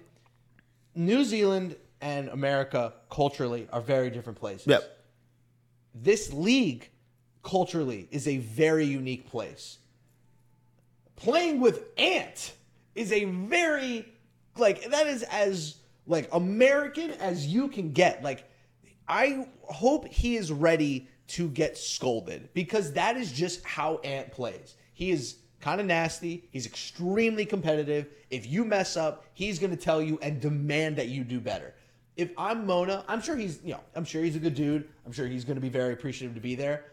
New Zealand and America culturally are very different places. Yep. This league culturally is a very unique place. Playing with Ant is a very, like, that is as, like, American as you can get. Like, I hope he is ready to get scolded, because that is just how Ant plays. He is kind of nasty. He's extremely competitive. If you mess up, he's going to tell you and demand that you do better. If I'm Mona, I'm sure he's, you know, I'm sure he's a good dude. I'm sure he's going to be very appreciative to be there.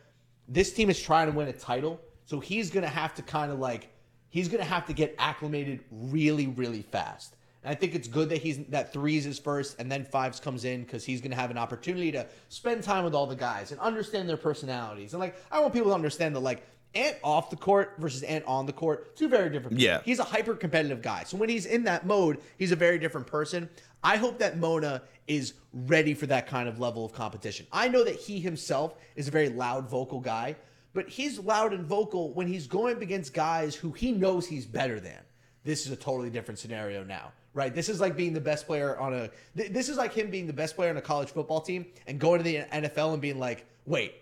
This team is trying to win a title, so he's going to have to kind of like, he's going to have to get acclimated really, really fast. And I think it's good that he's that threes is first and then fives comes in, because he's going to have an opportunity to spend time with all the guys and understand their personalities. And like, I want people to understand that like Ant off the court versus Ant on the court, two very different people. Yeah. He's a hyper competitive guy. So when he's in that mode, he's a very different person. I hope that Mona is ready for that kind of level of competition. I know that he himself is a very loud, vocal guy, but he's loud and vocal when he's going up against guys who he knows he's better than. This is a totally different scenario now. Right, this is like being the best player on a. Th- this is like him being the best player on a college football team and going to the N F L and being like, "Wait,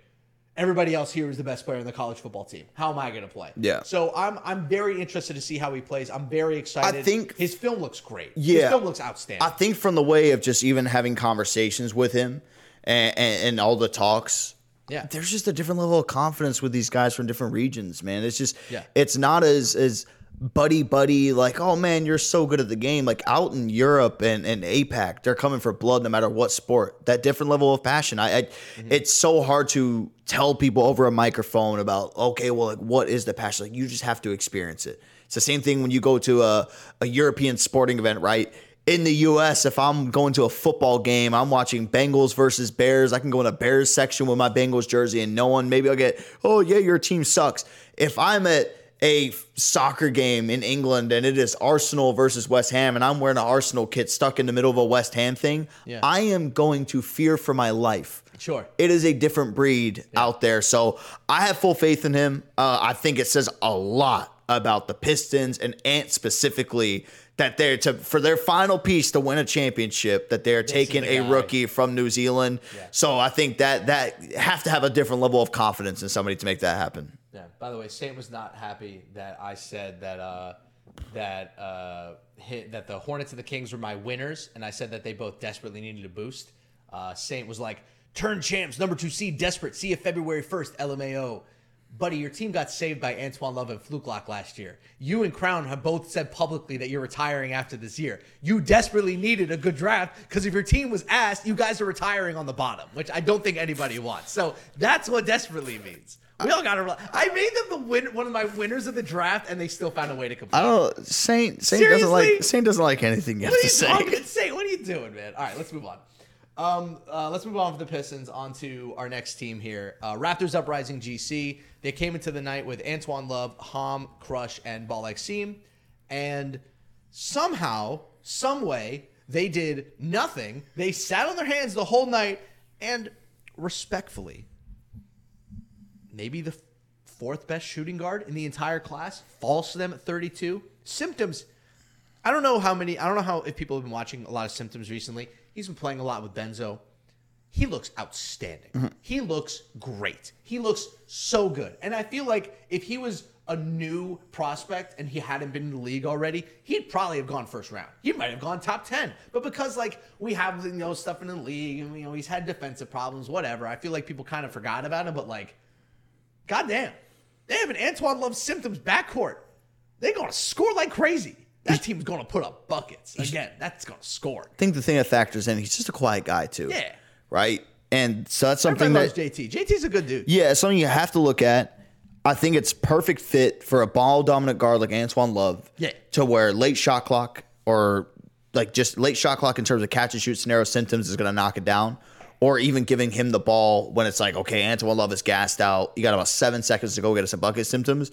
everybody else here is the best player on the college football team. How am I going to play?" Yeah. So I'm I'm very interested to see how he plays. I'm very excited. I think his film looks great. Yeah, his film looks outstanding. I think from the way of just even having conversations with him and and, and all the talks. Yeah, there's just a different level of confidence with these guys from different regions, man. It's just, yeah. it's not as as. buddy buddy like, oh man, you're so good at the game. Like out in Europe and, and APAC, they're coming for blood no matter what sport. That different level of passion, I, I mm-hmm. it's so hard to tell people over a microphone about, okay, well, like what is the passion? Like you just have to experience it. It's the same thing when you go to a, a European sporting event, right? In the U S, if I'm going to a football game, I'm watching Bengals versus Bears. I can go in a Bears section with my Bengals jersey and no one, maybe I'll get, oh yeah, your team sucks. If I'm at a soccer game in England and it is Arsenal versus West Ham and I'm wearing an Arsenal kit stuck in the middle of a West Ham thing, yeah. I am going to fear for my life. Sure. It is a different breed yeah. out there. So I have full faith in him. Uh, I think it says a lot about the Pistons and Ant specifically that they're to, for their final piece to win a championship, that they're this taking the a guy. rookie from New Zealand. Yeah. So I think that that have to have a different level of confidence in somebody to make that happen. Yeah. By the way, Sam was not happy that I said that uh, that uh, hit, that the Hornets and the Kings were my winners, and I said that they both desperately needed a boost. Uh, Saint was like, "Turn champs, number two seed, desperate. See you February first, L M A O." Buddy, your team got saved by Antoine Love and Flukelock last year. You and Crown have both said publicly that you're retiring after this year. You desperately needed a good draft, because if your team was asked, you guys are retiring on the bottom, which I don't think anybody wants. So that's what desperately means. We all got to. I made them the win, one of my winners of the draft, and they still found a way to complain. I don't know. Saint Saint Seriously? doesn't like Saint doesn't like anything you what have to say. Talking? Saint, what are you doing, man? All right, let's move on. Um, uh, let's move on from the Pistons onto our next team here. Uh, Raptors Uprising G C. They came into the night with Antoine Love, Ham, Crush, and Balaxim, and somehow, some way, they did nothing. They sat on their hands the whole night, and respectfully, maybe the fourth best shooting guard in the entire class falls to them at thirty-two. Symptoms. I don't know how many. I don't know how if people have been watching a lot of Symptoms recently. He's been playing a lot with Benzo. He looks outstanding. Mm-hmm. He looks great. He looks so good. And I feel like if he was a new prospect and he hadn't been in the league already, he'd probably have gone first round. He might have gone top ten. But because like we have, you know, stuff in the league and, you know, he's had defensive problems, whatever, I feel like people kind of forgot about him. But like, goddamn, they have an Antoine Love Symptoms backcourt. They're going to score like crazy. That team's going to put up buckets. Again, that's going to score. I think the thing that factors in, he's just a quiet guy, too. Yeah. Right? And so that's something that... J T. J T's a good dude. Yeah, it's something you have to look at. I think it's perfect fit for a ball-dominant guard like Antoine Love yeah. to where late shot clock or like just late shot clock in terms of catch-and-shoot scenario Symptoms is going to knock it down, or even giving him the ball when it's like, okay, Antoine Love is gassed out. You got about seven seconds to go get us some bucket Symptoms.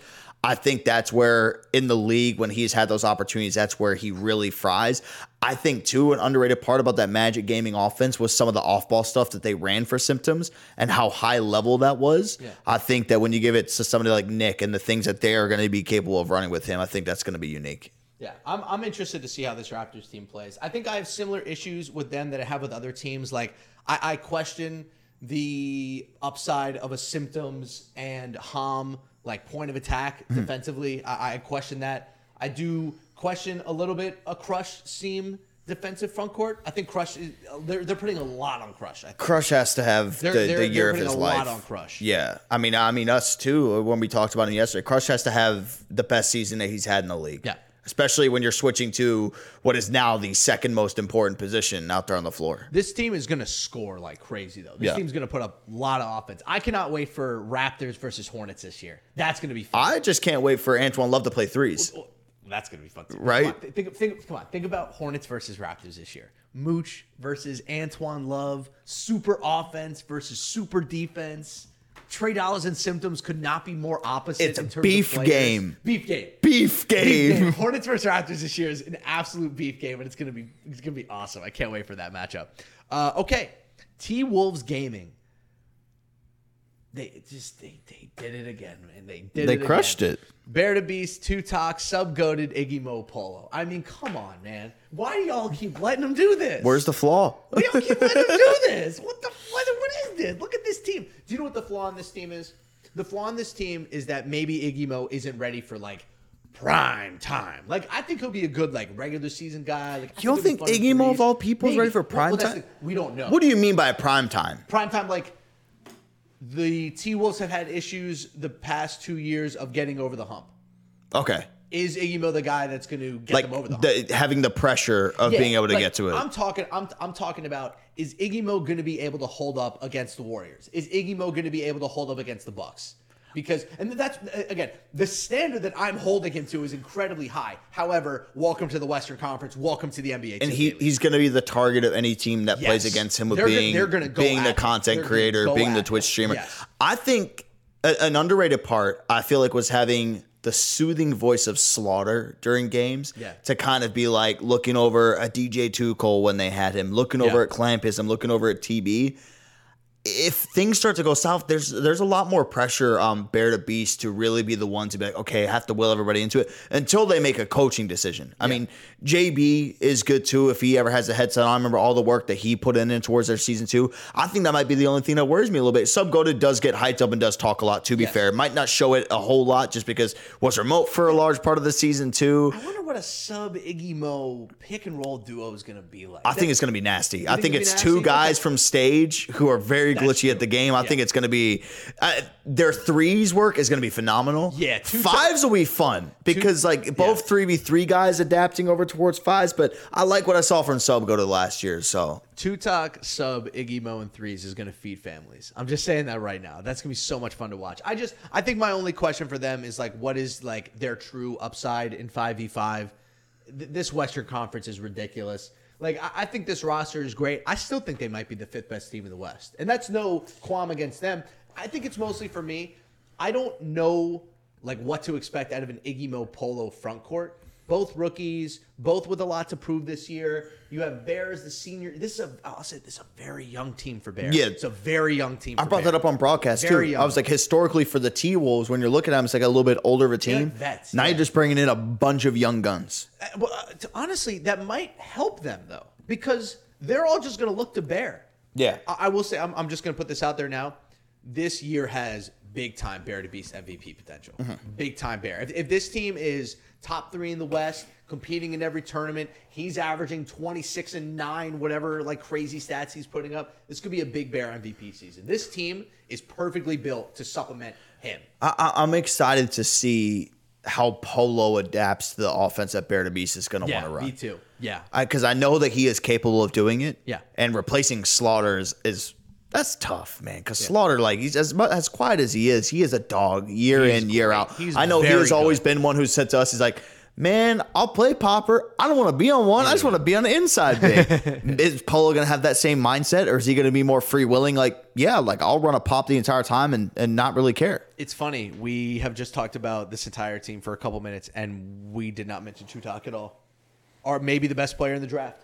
I think that's where in the league, when he's had those opportunities, that's where he really fries. I think, too, an underrated part about that Magic Gaming offense was some of the off-ball stuff that they ran for Symptoms and how high-level that was. Yeah. I think that when you give it to somebody like Nick and the things that they are going to be capable of running with him, I think that's going to be unique. Yeah, I'm I'm interested to see how this Raptors team plays. I think I have similar issues with them that I have with other teams. Like, I, I question the upside of a Symptoms and Ham like point of attack defensively. Mm-hmm. I, I question that. I do question a little bit a Crush seam defensive front court. I think Crush is, they're they're putting a lot on Crush. I think. Crush has to have they're, the, they're, the year of his life. They're putting a lot on Crush. Yeah, I mean, I mean us too. When we talked about him yesterday, Crush has to have the best season that he's had in the league. Yeah. Especially when you're switching to what is now the second most important position out there on the floor. This team is going to score like crazy, though. This yeah. team's going to put up a lot of offense. I cannot wait for Raptors versus Hornets this year. That's going to be fun. I just can't wait for Antoine Love to play threes. Well, well, that's going to be fun too. Right? Come on. Think, think, come on. Think about Hornets versus Raptors this year. Mooch versus Antoine Love. Super offense versus super defense. Trey Dollaz and symptoms could not be more opposite. It's in terms a beef of game. Beef game. Beef game. Beef game. Hornets versus Raptors this year is an absolute beef game, and it's gonna be it's gonna be awesome. I can't wait for that matchup. Uh, okay, T Wolves Gaming. They just they, they did it again, man. They did. They it crushed again. it. Bear to Beast, Two Talk, Sub Goated, Iggy Moe Polo. I mean, come on, man. Why do y'all keep letting them do this? Where's the flaw? Why do y'all keep letting them do this? What the what, what is this? Look at this team. Do you know what the flaw on this team is? The flaw on this team is that maybe Iggy Moe isn't ready for like prime time. Like I think he'll be a good like regular season guy. Like, you don't think Iggy Moe of all people is ready for prime well, time? Like, we don't know. What do you mean by prime time? Prime time, like. The T-Wolves have had issues the past two years of getting over the hump. Okay. Is Iggy Moe the guy that's going to get like them over the hump? The, having the pressure of yeah, being able to like, get to it. I'm talking I'm, I'm talking about, is Iggy Moe going to be able to hold up against the Warriors? Is Iggy Moe going to be able to hold up against the Bucks? Because, and that's, again, the standard that I'm holding him to is incredibly high. However, welcome to the Western Conference. Welcome to the N B A. And he, he's going to be the target of any team that yes. plays against him with they're being, gonna, gonna go being the content him. creator, being the Twitch him. streamer. Yes. I think a, an underrated part, I feel like, was having the soothing voice of Slaughter during games yeah. to kind of be like looking over a D J Tuchel when they had him, looking yeah. over at Clampism, looking over at T B. If things start to go south, there's there's a lot more pressure on um, Bear to Beast to really be the one to be like, okay, I have to will everybody into it until they make a coaching decision. I yeah. mean, J B is good too if he ever has a headset on. I remember all the work that he put in, in towards their season two. I think that might be the only thing that worries me a little bit. Sub-Goated does get hyped up and does talk a lot, to be yes. fair. Might not show it a whole lot just because was remote for a large part of the season too. I wonder what a sub-Iggy Moe pick-and-roll duo is going to be like. I That's, think it's going to be nasty. I think it's, it's two guys okay. from stage who are very glitchy true. at the game. I yeah. think it's going to be uh, their threes work is going to be phenomenal. Yeah, two fives th- will be fun because two, like both three v three guys adapting over towards fives. But I like what I saw from Sub go to last year. So Two Talk, Sub, Iggy Moe, and threes is going to feed families. I'm just saying that right now. That's going to be so much fun to watch. I just I think my only question for them is like, what is like their true upside in five v five? This Western Conference is ridiculous. Like, I think this roster is great. I still think they might be the fifth best team in the West. And that's no qualm against them. I think it's mostly for me. I don't know, like, what to expect out of an Iggy Moe Polo front court. Both rookies, both with a lot to prove this year. You have Bear as the senior. This is a, I'll say this is a very young team for Bear. Yeah. It's a very young team for I brought Bear. that up on broadcast, very too. Young. I was like, historically for the T-Wolves, when you're looking at them, it's like a little bit older of a team. Like vets, now yeah. you're just bringing in a bunch of young guns. Uh, well, uh, to, honestly, that might help them, though, because they're all just going to look to Bear. Yeah. I, I will say, I'm, I'm just going to put this out there now. This year has big-time Bear to Beast M V P potential. Mm-hmm. Big-time Bear. If, if this team is top three in the West, competing in every tournament, he's averaging twenty-six and nine, whatever like crazy stats he's putting up, this could be a big Bear M V P season. This team is perfectly built to supplement him. I, I'm excited to see how Polo adapts to the offense that Bear to Beast is going to yeah, want to run. Me too. Yeah. Because I, I know that he is capable of doing it. Yeah. And replacing Slaughter is... is That's tough, man, because yeah. Slaughter, like, he's as as quiet as he is, he is a dog year in, year great. out. He's I know he has good. always been one who said to us, he's like, man, I'll play popper. I don't want to be on one. Yeah. I just want to be on the inside thing. Is Polo going to have that same mindset, or is he going to be more free-willing? Like, yeah, like, I'll run a pop the entire time and, and not really care. It's funny. We have just talked about this entire team for a couple minutes, and we did not mention Chutak at all, or maybe the best player in the draft,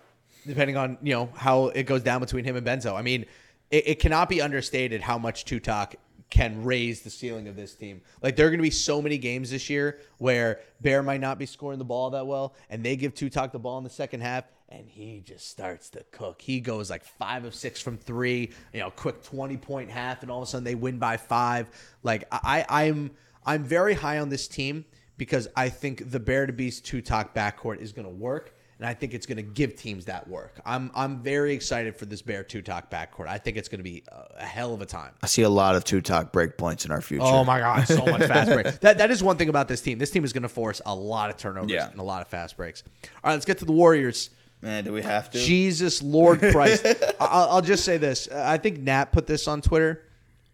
depending on, you know, how it goes down between him and Benzo. I mean... It, it cannot be understated how much Tutak can raise the ceiling of this team. Like, there are going to be so many games this year where Bear might not be scoring the ball that well, and they give Tutak the ball in the second half, and he just starts to cook. He goes like five of six from three, you know, quick twenty-point half, and all of a sudden they win by five. Like, I, I'm I'm very high on this team because I think the Bear to Beast Tutak backcourt is going to work. and I think it's going to give teams that work. I'm I'm very excited for this Bear Tutok backcourt. I think it's going to be a, a hell of a time. I see a lot of Tutok break points in our future. Oh my God, so much fast breaks. That that is one thing about this team. This team is going to force a lot of turnovers yeah. and a lot of fast breaks. All right, let's get to the Warriors. Man, do we have to? Jesus Lord Christ. I'll, I'll just say this. I think Nat put this on Twitter.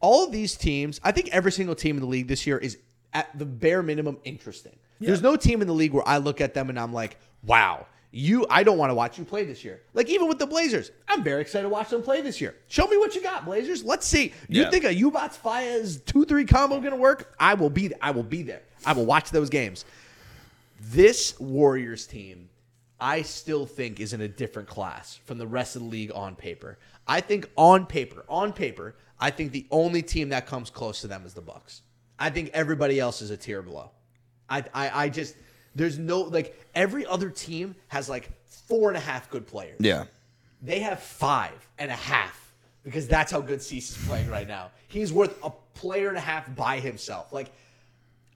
All of these teams, I think every single team in the league this year is at the bare minimum interesting. Yeah. There's no team in the league where I look at them and I'm like, wow, you, I don't want to watch you play this year. Like even with the Blazers, I'm very excited to watch them play this year. Show me what you got, Blazers. Let's see. You yeah. think a Ubots Fias two three combo going to work? I will be I will be there. I will watch those games. This Warriors team, I still think is in a different class from the rest of the league on paper. I think on paper, on paper, I think the only team that comes close to them is the Bucks. I think everybody else is a tier below. I, I, I just, there's no, like, every other team has, like, four and a half good players. Yeah. They have five and a half because that's how good Cease is playing right now. He's worth a player and a half by himself. Like,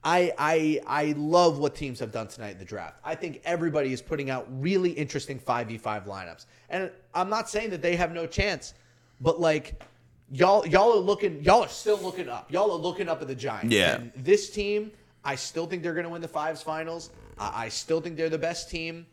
I, I, I love what teams have done tonight in the draft. I think everybody is putting out really interesting five v five lineups. And I'm not saying that they have no chance, but, like, Y'all, y'all are looking. Y'all are still looking up. Y'all are looking up at the Giants. Yeah. And this team, I still think they're going to win the fives finals. I, I still think they're the best team.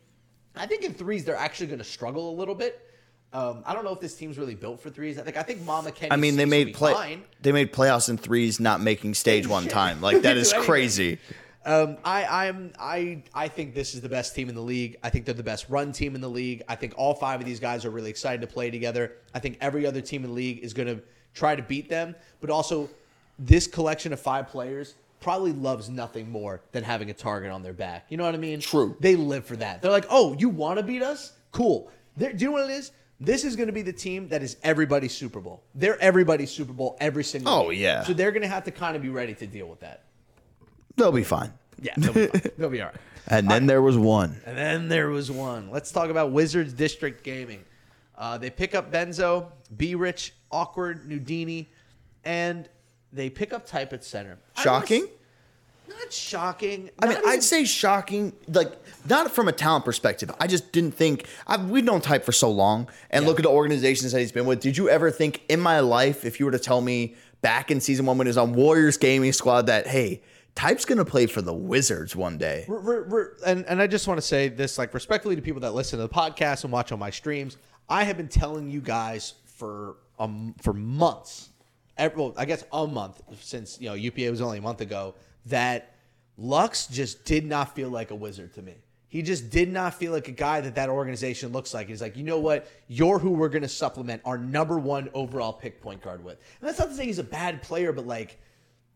I think in threes they're actually going to struggle a little bit. Um, I don't know if this team's really built for threes. I think I think Mama Kenny. I mean, they made play. Fine. They made playoffs in threes, not making stage one time. Like that is crazy. Um, I I'm I I think this is the best team in the league. I think they're the best run team in the league. I think all five of these guys are really excited to play together. I think every other team in the league is going to try to beat them, but also this collection of five players probably loves nothing more than having a target on their back. You know what I mean? True. They live for that. They're like, oh, you want to beat us? Cool. They're, do you know what it is? This is going to be the team that is everybody's Super Bowl. They're everybody's Super Bowl every single Oh, week. Yeah. So they're going to have to kind of be ready to deal with that. They'll be fine. Yeah, they'll be fine. They'll be all right. And then there was one. And then there was one. Let's talk about Wizards District Gaming. Uh, they pick up Benzo, B-Rich, Awkward, Nudini, and they pick up Type at center. Shocking? Not shocking. I mean, I'd say shocking, like, not from a talent perspective. I just didn't think – we've known Type for so long, and yeah. look at the organizations that he's been with. Did you ever think in my life, if you were to tell me back in season one when he was on Warriors Gaming Squad that, hey – Type's going to play for the Wizards one day. We're, we're, we're, and, and I just want to say this, like, respectfully to people that listen to the podcast and watch on my streams. I have been telling you guys for um for months, every, well, I guess a month since, you know, U P A was only a month ago, that Lux just did not feel like a Wizard to me. He just did not feel like a guy that that organization looks like. He's like, you know what? You're who we're going to supplement our number one overall pick point guard with. And that's not to say he's a bad player, but, like,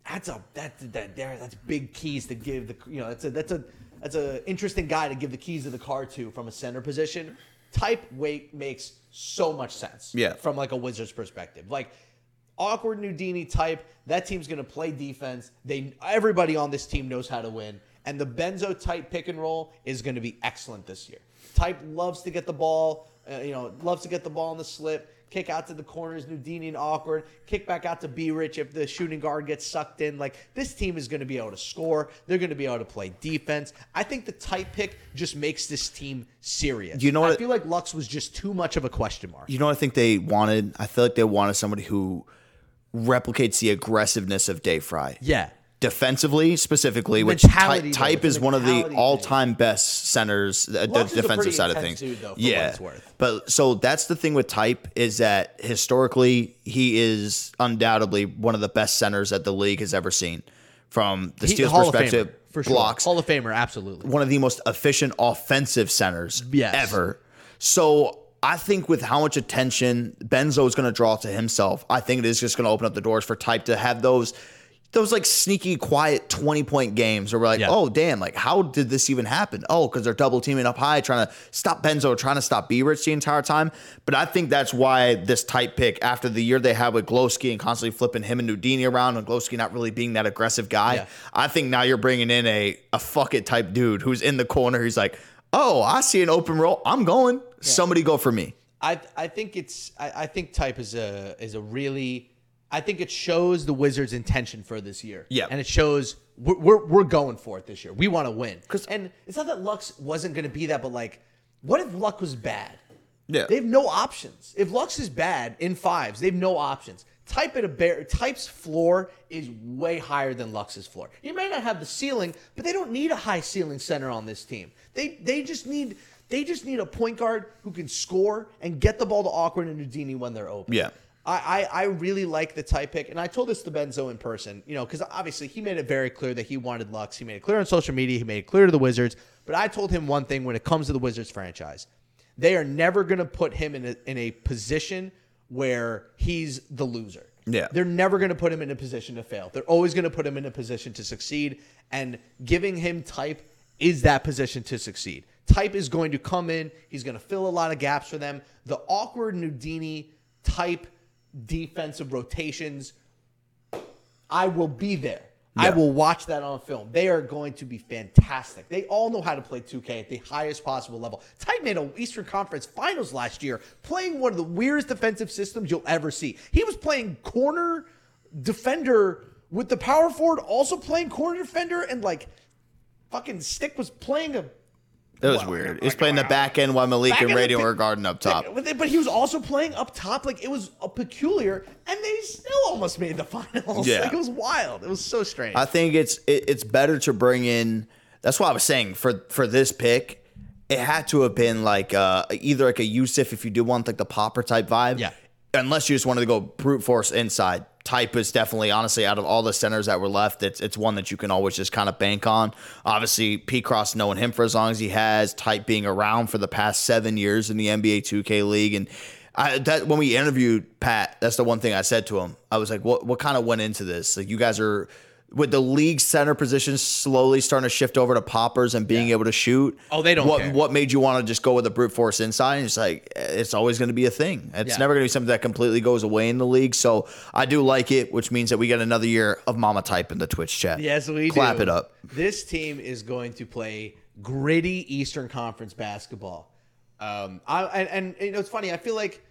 That's a that's that there that's big keys to give the you know that's a that's a that's a interesting guy to give the keys of the car to from a center position. Type weight makes so much sense. Yeah. From like a Wizards perspective, like Awkward, Nudini, Type. That team's gonna play defense. They everybody on this team knows how to win, and the Benzo Type pick and roll is gonna be excellent this year. Type loves to get the ball. Uh, you know, loves to get the ball on the slip. Kick out to the corners, Nudini and Awkward. Kick back out to B-Rich if the shooting guard gets sucked in. Like, this team is going to be able to score. They're going to be able to play defense. I think the Type pick just makes this team serious. You know what? I feel like Lux was just too much of a question mark. You know what I think they wanted? I feel like they wanted somebody who replicates the aggressiveness of Day Fry. Yeah. Defensively, specifically, which ty- Type is one of the all-time thing. Best centers, the defensive side of things. Dude, though, yeah, but so that's the thing with Type is that historically he is undoubtedly one of the best centers that the league has ever seen from the he, steals Hall perspective. Of Famer, for blocks, sure. Hall of Famer, absolutely. One of the most efficient offensive centers yes. ever. So. I think with how much attention Benzo is going to draw to himself, I think it is just going to open up the doors for Type to have those, those like sneaky, quiet twenty-point games where we're like, yeah. oh, damn, like how did this even happen? Oh, because they're double teaming up high, trying to stop Benzo, trying to stop B-Rich the entire time. But I think that's why this Type pick, after the year they had with Glowski and constantly flipping him and Nudini around and Glowski not really being that aggressive guy, yeah. I think now you're bringing in a, a fuck it type dude who's in the corner. He's like, oh, I see an open roll. I'm going. Yeah. Somebody go for me. I I think it's I, I think Type is a is a really I think it shows the Wizards' intention for this year. Yeah, and it shows we're we're, we're going for it this year. We want to win. And it's not that Lux wasn't going to be that, but like What if Luck was bad? Yeah. They have no options. If Luck's is bad in fives, they have no options. Type at a bear. Type's floor is way higher than Lux's floor. You may not have the ceiling, but they don't need a high ceiling center on this team. They they just need they just need a point guard who can score and get the ball to Awkward and Udini when they're open. Yeah, I, I I really like the Type pick, and I told this to Benzo in person, you know, because obviously he made it very clear that he wanted Lux. He made it clear on social media. He made it clear to the Wizards. But I told him one thing when it comes to the Wizards franchise, they are never going to put him in a, in a position where he's the loser. Yeah. They're never going to put him in a position to fail. They're always going to put him in a position to succeed, and giving him Type is that position to succeed. Type is going to come in. He's going to fill a lot of gaps for them. The Awkward Nudini Type defensive rotations, I will be there. Yeah. I will watch that on film. They are going to be fantastic. They all know how to play two K at the highest possible level. Type made an Eastern Conference Finals last year playing one of the weirdest defensive systems you'll ever see. He was playing corner defender with the power forward, also playing corner defender, and like fucking Stick was playing a... That was well, weird. He was playing the back end while Malik and Radio were guarding up top. But he was also playing up top. Like, it was a peculiar, and they still almost made the finals. Yeah. Like, it was wild. It was so strange. I think it's it, it's better to bring in. That's why I was saying for for this pick, it had to have been like uh, either like a Yusuf if you do want like the popper type vibe. Yeah. Unless you just wanted to go brute force inside. Type is definitely, honestly, out of all the centers that were left, it's it's one that you can always just kind of bank on. Obviously, P-Cross, knowing him for as long as he has, Type being around for the past seven years in the N B A two K League. And I, that, when we interviewed Pat, that's the one thing I said to him. I was like, what what kind of went into this? Like, you guys are, with the league center position slowly starting to shift over to poppers and being yeah. able to shoot. Oh, they don't what, care. What made you want to just go with a brute force inside? And it's like, it's always going to be a thing. It's yeah. never going to be something that completely goes away in the league. So I do like it, which means that we got another year of Mama Type in the Twitch chat. Yes, we Clap do. Clap it up. This team is going to play gritty Eastern Conference basketball. Um, I and, and you know, it's funny. I feel like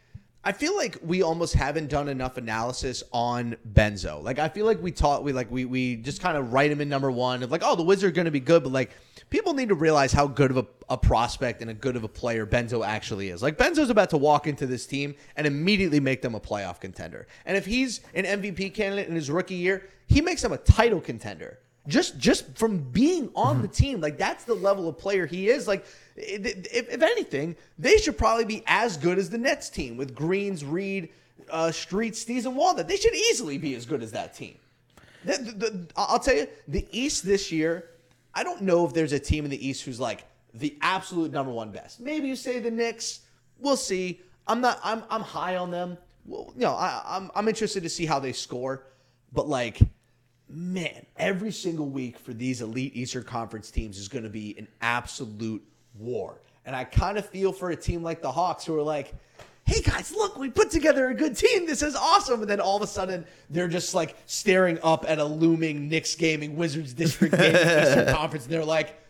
I feel like we almost haven't done enough analysis on Benzo. Like, I feel like we taught, we like we we just kind of write him in number one of like, oh, the Wizards are going to be good, but like people need to realize how good of a, a prospect and a good of a player Benzo actually is. Like, Benzo's about to walk into this team and immediately make them a playoff contender. And if he's an M V P candidate in his rookie year, he makes them a title contender. Just just from being on mm-hmm. the team, like, that's the level of player he is. Like, if, if anything, they should probably be as good as the Nets team with Greens, Reed, uh, Streets, Steez, and Walnut. They should easily be as good as that team. The, the, the, I'll tell you, the East this year, I don't know if there's a team in the East who's like the absolute number one best. Maybe you say the Knicks. We'll see. I'm not. I'm I'm high on them. Well, you know, I, I'm I'm interested to see how they score, but like. Man, every single week for these elite Eastern Conference teams is going to be an absolute war. And I kind of feel for a team like the Hawks who are like, hey, guys, look, we put together a good team. This is awesome. And then all of a sudden, they're just like staring up at a looming Knicks gaming, Wizards District game Eastern Conference. And they're like,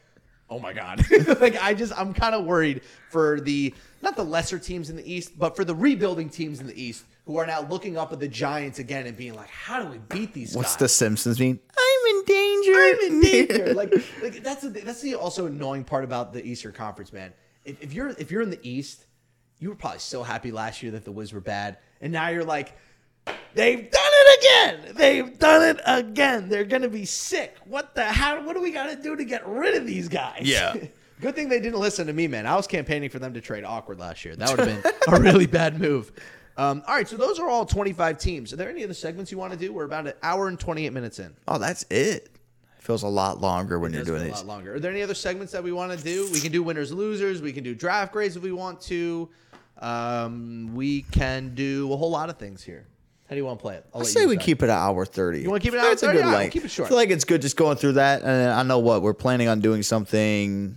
oh, my God. Like, I just, I'm kind of worried for the, not the lesser teams in the East, but for the rebuilding teams in the East, who are now looking up at the Giants again and being like, how do we beat these What's guys? What's the Simpsons mean? I'm in danger. I'm in danger. like, like that's, a, that's the also annoying part about the Eastern Conference, man. If, if you're if you're in the East, you were probably so happy last year that the Wiz were bad. And now you're like, they've done it again. They've done it again. They're going to be sick. What the how? What do we got to do to get rid of these guys? Yeah. Good thing they didn't listen to me, man. I was campaigning for them to trade Awkward last year. That would have been a really bad move. Um, all right, so those are all twenty-five teams. Are there any other segments you want to do? We're about an hour and twenty-eight minutes in. Oh, that's it. It feels a lot longer when it you're doing feel these. A lot longer. Are there any other segments that we want to do? We can do winners, losers. We can do draft grades if we want to. Um, we can do a whole lot of things here. How do you want to play it? I'll I say we decide. Keep it an hour thirty. You want to keep it an hour thirty? That's a good length. Keep it short. I feel like it's good just going through that. And I know what we're planning on doing something.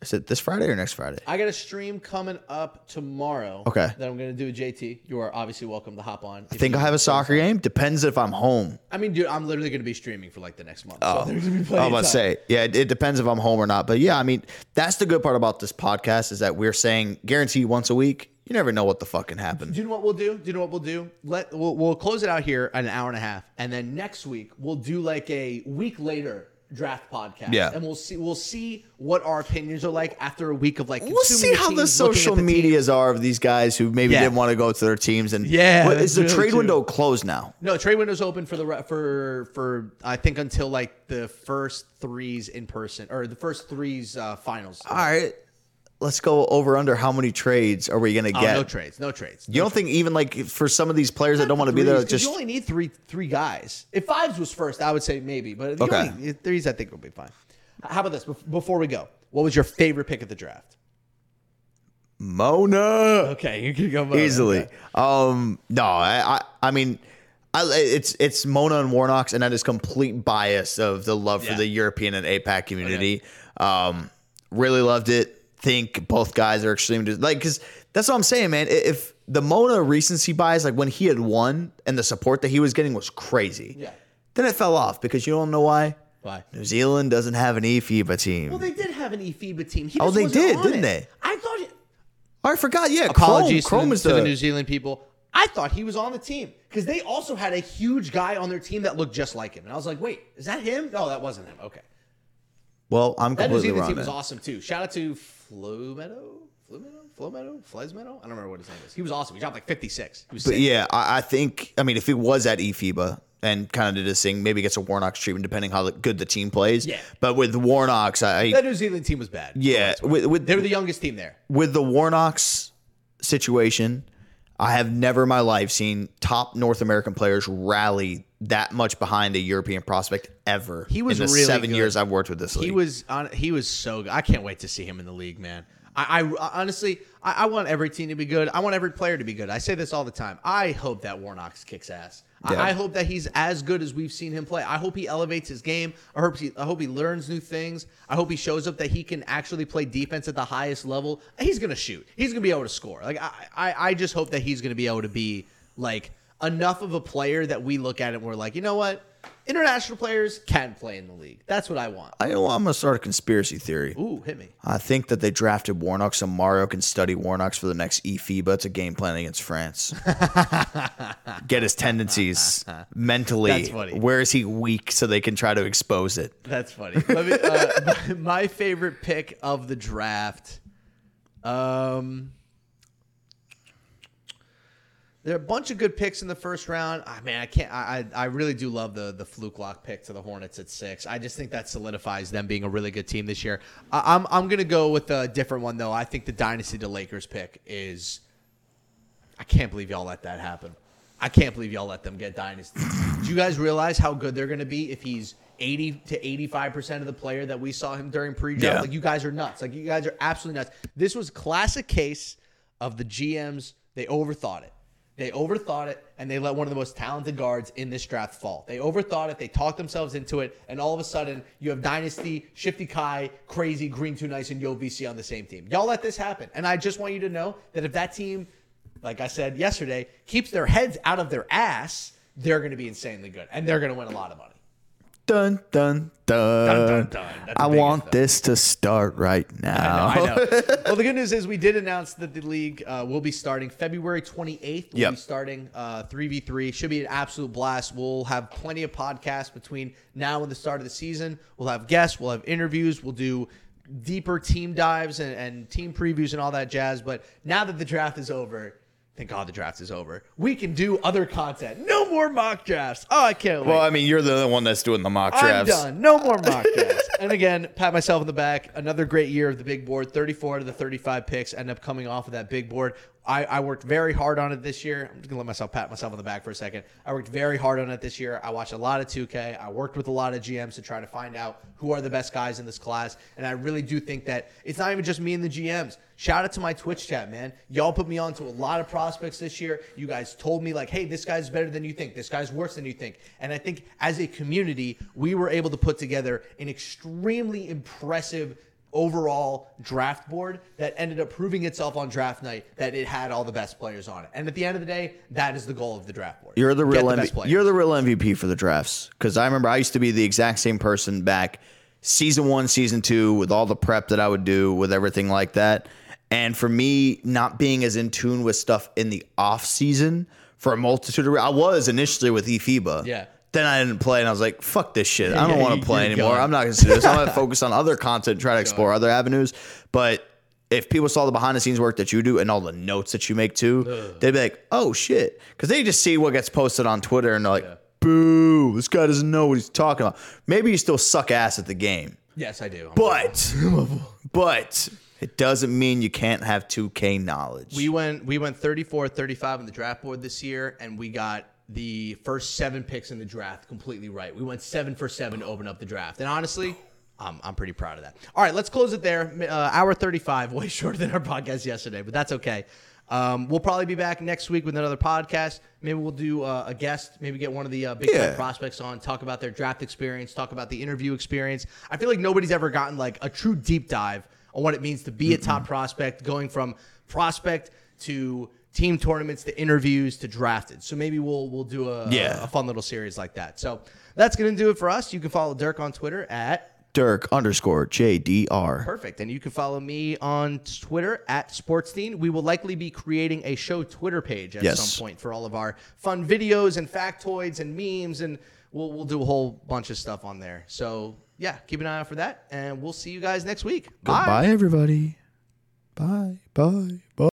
Is it this Friday or next Friday? I got a stream coming up tomorrow. Okay. That I'm going to do with J T. You are obviously welcome to hop on. I think I'll have a soccer game. Depends if I'm home. I mean, dude, I'm literally going to be streaming for like the next month. Oh, so there's going to be plenty of time. I was about to say, yeah, it, it depends if I'm home or not. But yeah, I mean, that's the good part about this podcast is that we're saying guarantee once a week. You never know what the fuck can happen. Do you know what we'll do? Do you know what we'll do? Let we'll, we'll close it out here an hour and a half. And then next week, we'll do like a week later draft podcast. Yeah. And we'll see we'll see what our opinions are like after a week of like consuming. We'll see how the social medias are of these guys who maybe yeah. didn't want to go to their teams. And yeah, what, is the really trade true. window closed now? No, trade window's open for the for for I think until like the first threes in person or the first threes uh, finals. All right. Let's go over under how many trades are we going to get? Oh, no trades, no trades. You no don't trades. think even like for some of these players Not that don't want to be there, just you only need three three guys. If Fives was first, I would say maybe, but the okay. only threes I think will be fine. How about this? Before we go, what was your favorite pick of the draft? Mona. Okay, you can go Mona. Easily. Um, no, I, I, I mean, I, it's it's Mona and Warnock's, and that is complete bias of the love yeah. for the European and A PAC community. Okay. Um, really loved it. Think both guys are extremely like because that's what I'm saying, man. If the Mona recency bias, like when he had won and the support that he was getting was crazy, yeah. then it fell off because you don't know why. Why New Zealand doesn't have an E F I B A team? Well, they did have an E F I B A team. He oh, they did, didn't it. they? I thought. It... Oh, I forgot. Yeah, apologies Chrome, to, Chrome is to the... the New Zealand people. I thought he was on the team because they also had a huge guy on their team that looked just like him, and I was like, wait, is that him? No, that wasn't him. Okay. Well, I'm completely wrong. That New Zealand team was awesome too. Shout out to Flo Meadow, Flo Meadow, Flo Meadow, Fles Meadow. I don't remember what his name is. He was awesome. He dropped like fifty-six. He was but sick. yeah, I, I think. I mean, if he was at E F I B A and kind of did his thing, maybe gets a Warnock's treatment depending how good the team plays. Yeah. But with Warnock's, I that New Zealand team was bad. Yeah. With, with they were the youngest team there. With the Warnock's situation, I have never in my life seen top North American players rally that much behind a European prospect ever. He was in the really seven good. years I've worked with this league. He was on. He was so good. I can't wait to see him in the league, man. I, I honestly, I, I want every team to be good. I want every player to be good. I say this all the time. I hope that Warnock kicks ass. Yeah. I, I hope that he's as good as we've seen him play. I hope he elevates his game. I hope he, I hope he learns new things. I hope he shows up that he can actually play defense at the highest level. He's gonna shoot. He's gonna be able to score. Like I, I, I just hope that he's gonna be able to be like. Enough of a player that we look at it and we're like, you know what? International players can play in the league. That's what I want. I, well, I'm going to start a conspiracy theory. Ooh, hit me. I think that they drafted Warnock so Mario can study Warnock for the next E F I B A to game plan against France. Get his tendencies mentally. That's funny. Where is he weak so they can try to expose it? That's funny. Let me, uh, my favorite pick of the draft... Um. There are a bunch of good picks in the first round. I mean, I can't. I I really do love the the fluke lock pick to the Hornets at six. I just think that solidifies them being a really good team this year. I, I'm I'm gonna go with a different one though. I think the Dynasty to Lakers pick is. I can't believe y'all let that happen. I can't believe y'all let them get Dynasty. Do you guys realize how good they're gonna be if he's eighty to eighty-five percent of the player that we saw him during pre-draft? Yeah. Like you guys are nuts. Like you guys are absolutely nuts. This was classic case of the G Ms. They overthought it. They overthought it, and they let one of the most talented guards in this draft fall. They overthought it. They talked themselves into it, and all of a sudden, you have Dynasty, Shifty Kai, Crazy, Green Too Nice, and Yo V C on the same team. Y'all let this happen, and I just want you to know that if that team, like I said yesterday, keeps their heads out of their ass, they're going to be insanely good, and they're going to win a lot of money. Dun, dun, dun. Dun, dun, dun. I want stuff. This to start right now. I know, I know. Well, the good news is we did announce that the league uh, will be starting February twenty-eighth. We'll yep. be starting uh, three v three. Should be an absolute blast. We'll have plenty of podcasts between now and the start of the season. We'll have guests. We'll have interviews. We'll do deeper team dives and, and team previews and all that jazz. But now that the draft is over... Thank God the draft is over. We can do other content. No more mock drafts. Oh, I can't wait. Well, I mean, you're the one that's doing the mock drafts. I'm done. No more mock drafts. And again, pat myself on the back. Another great year of the big board. thirty-four out of the thirty-five picks end up coming off of that big board. I, I worked very hard on it this year. I'm just going to let myself pat myself on the back for a second. I worked very hard on it this year. I watched a lot of two K. I worked with a lot of G Ms to try to find out who are the best guys in this class. And I really do think that it's not even just me and the G Ms. Shout out to my Twitch chat, man. Y'all put me on to a lot of prospects this year. You guys told me like, hey, this guy's better than you think. This guy's worse than you think. And I think as a community, we were able to put together an extremely impressive overall draft board that ended up proving itself on draft night that it had all the best players on it. And at the end of the day, that is the goal of the draft board. You're the real M V P. You're the real M V P for the drafts. Because I remember I used to be the exact same person back season one, season two, with all the prep that I would do with everything like that. And for me, not being as in tune with stuff in the off season for a multitude of reasons, I was initially with E F I B A. Yeah. Then I didn't play, and I was like, fuck this shit. I don't yeah, want to play anymore. Gone. I'm not going to do this. I'm going to focus on other content, try to explore God. other avenues. But if people saw the behind-the-scenes work that you do and all the notes that you make, too, Ugh. they'd be like, oh, shit. Because they just see what gets posted on Twitter, and they're like, yeah. boo, this guy doesn't know what he's talking about. Maybe you still suck ass at the game. Yes, I do. I'm but, but... It doesn't mean you can't have two K knowledge. We went we went thirty-four, thirty-five on the draft board this year, and we got the first seven picks in the draft completely right. We went seven for seven to open up the draft. And honestly, I'm, I'm pretty proud of that. All right, let's close it there. Uh, hour thirty-five, way shorter than our podcast yesterday, but that's okay. Um, we'll probably be back next week with another podcast. Maybe we'll do uh, a guest, maybe get one of the uh, big yeah. prospects on, talk about their draft experience, talk about the interview experience. I feel like nobody's ever gotten like a true deep dive on what it means to be a top prospect, going from prospect to team tournaments to interviews to drafted. So maybe we'll we'll do a, yeah. a fun little series like that. So that's going to do it for us. You can follow Dirk on Twitter at Dirk underscore J D R. Perfect. And you can follow me on Twitter at Sportsteen. We will likely be creating a show Twitter page at yes. some point for all of our fun videos and factoids and memes. And we'll we'll do a whole bunch of stuff on there. So... yeah, keep an eye out for that, and we'll see you guys next week. Bye. Goodbye, everybody. Bye, bye, bye.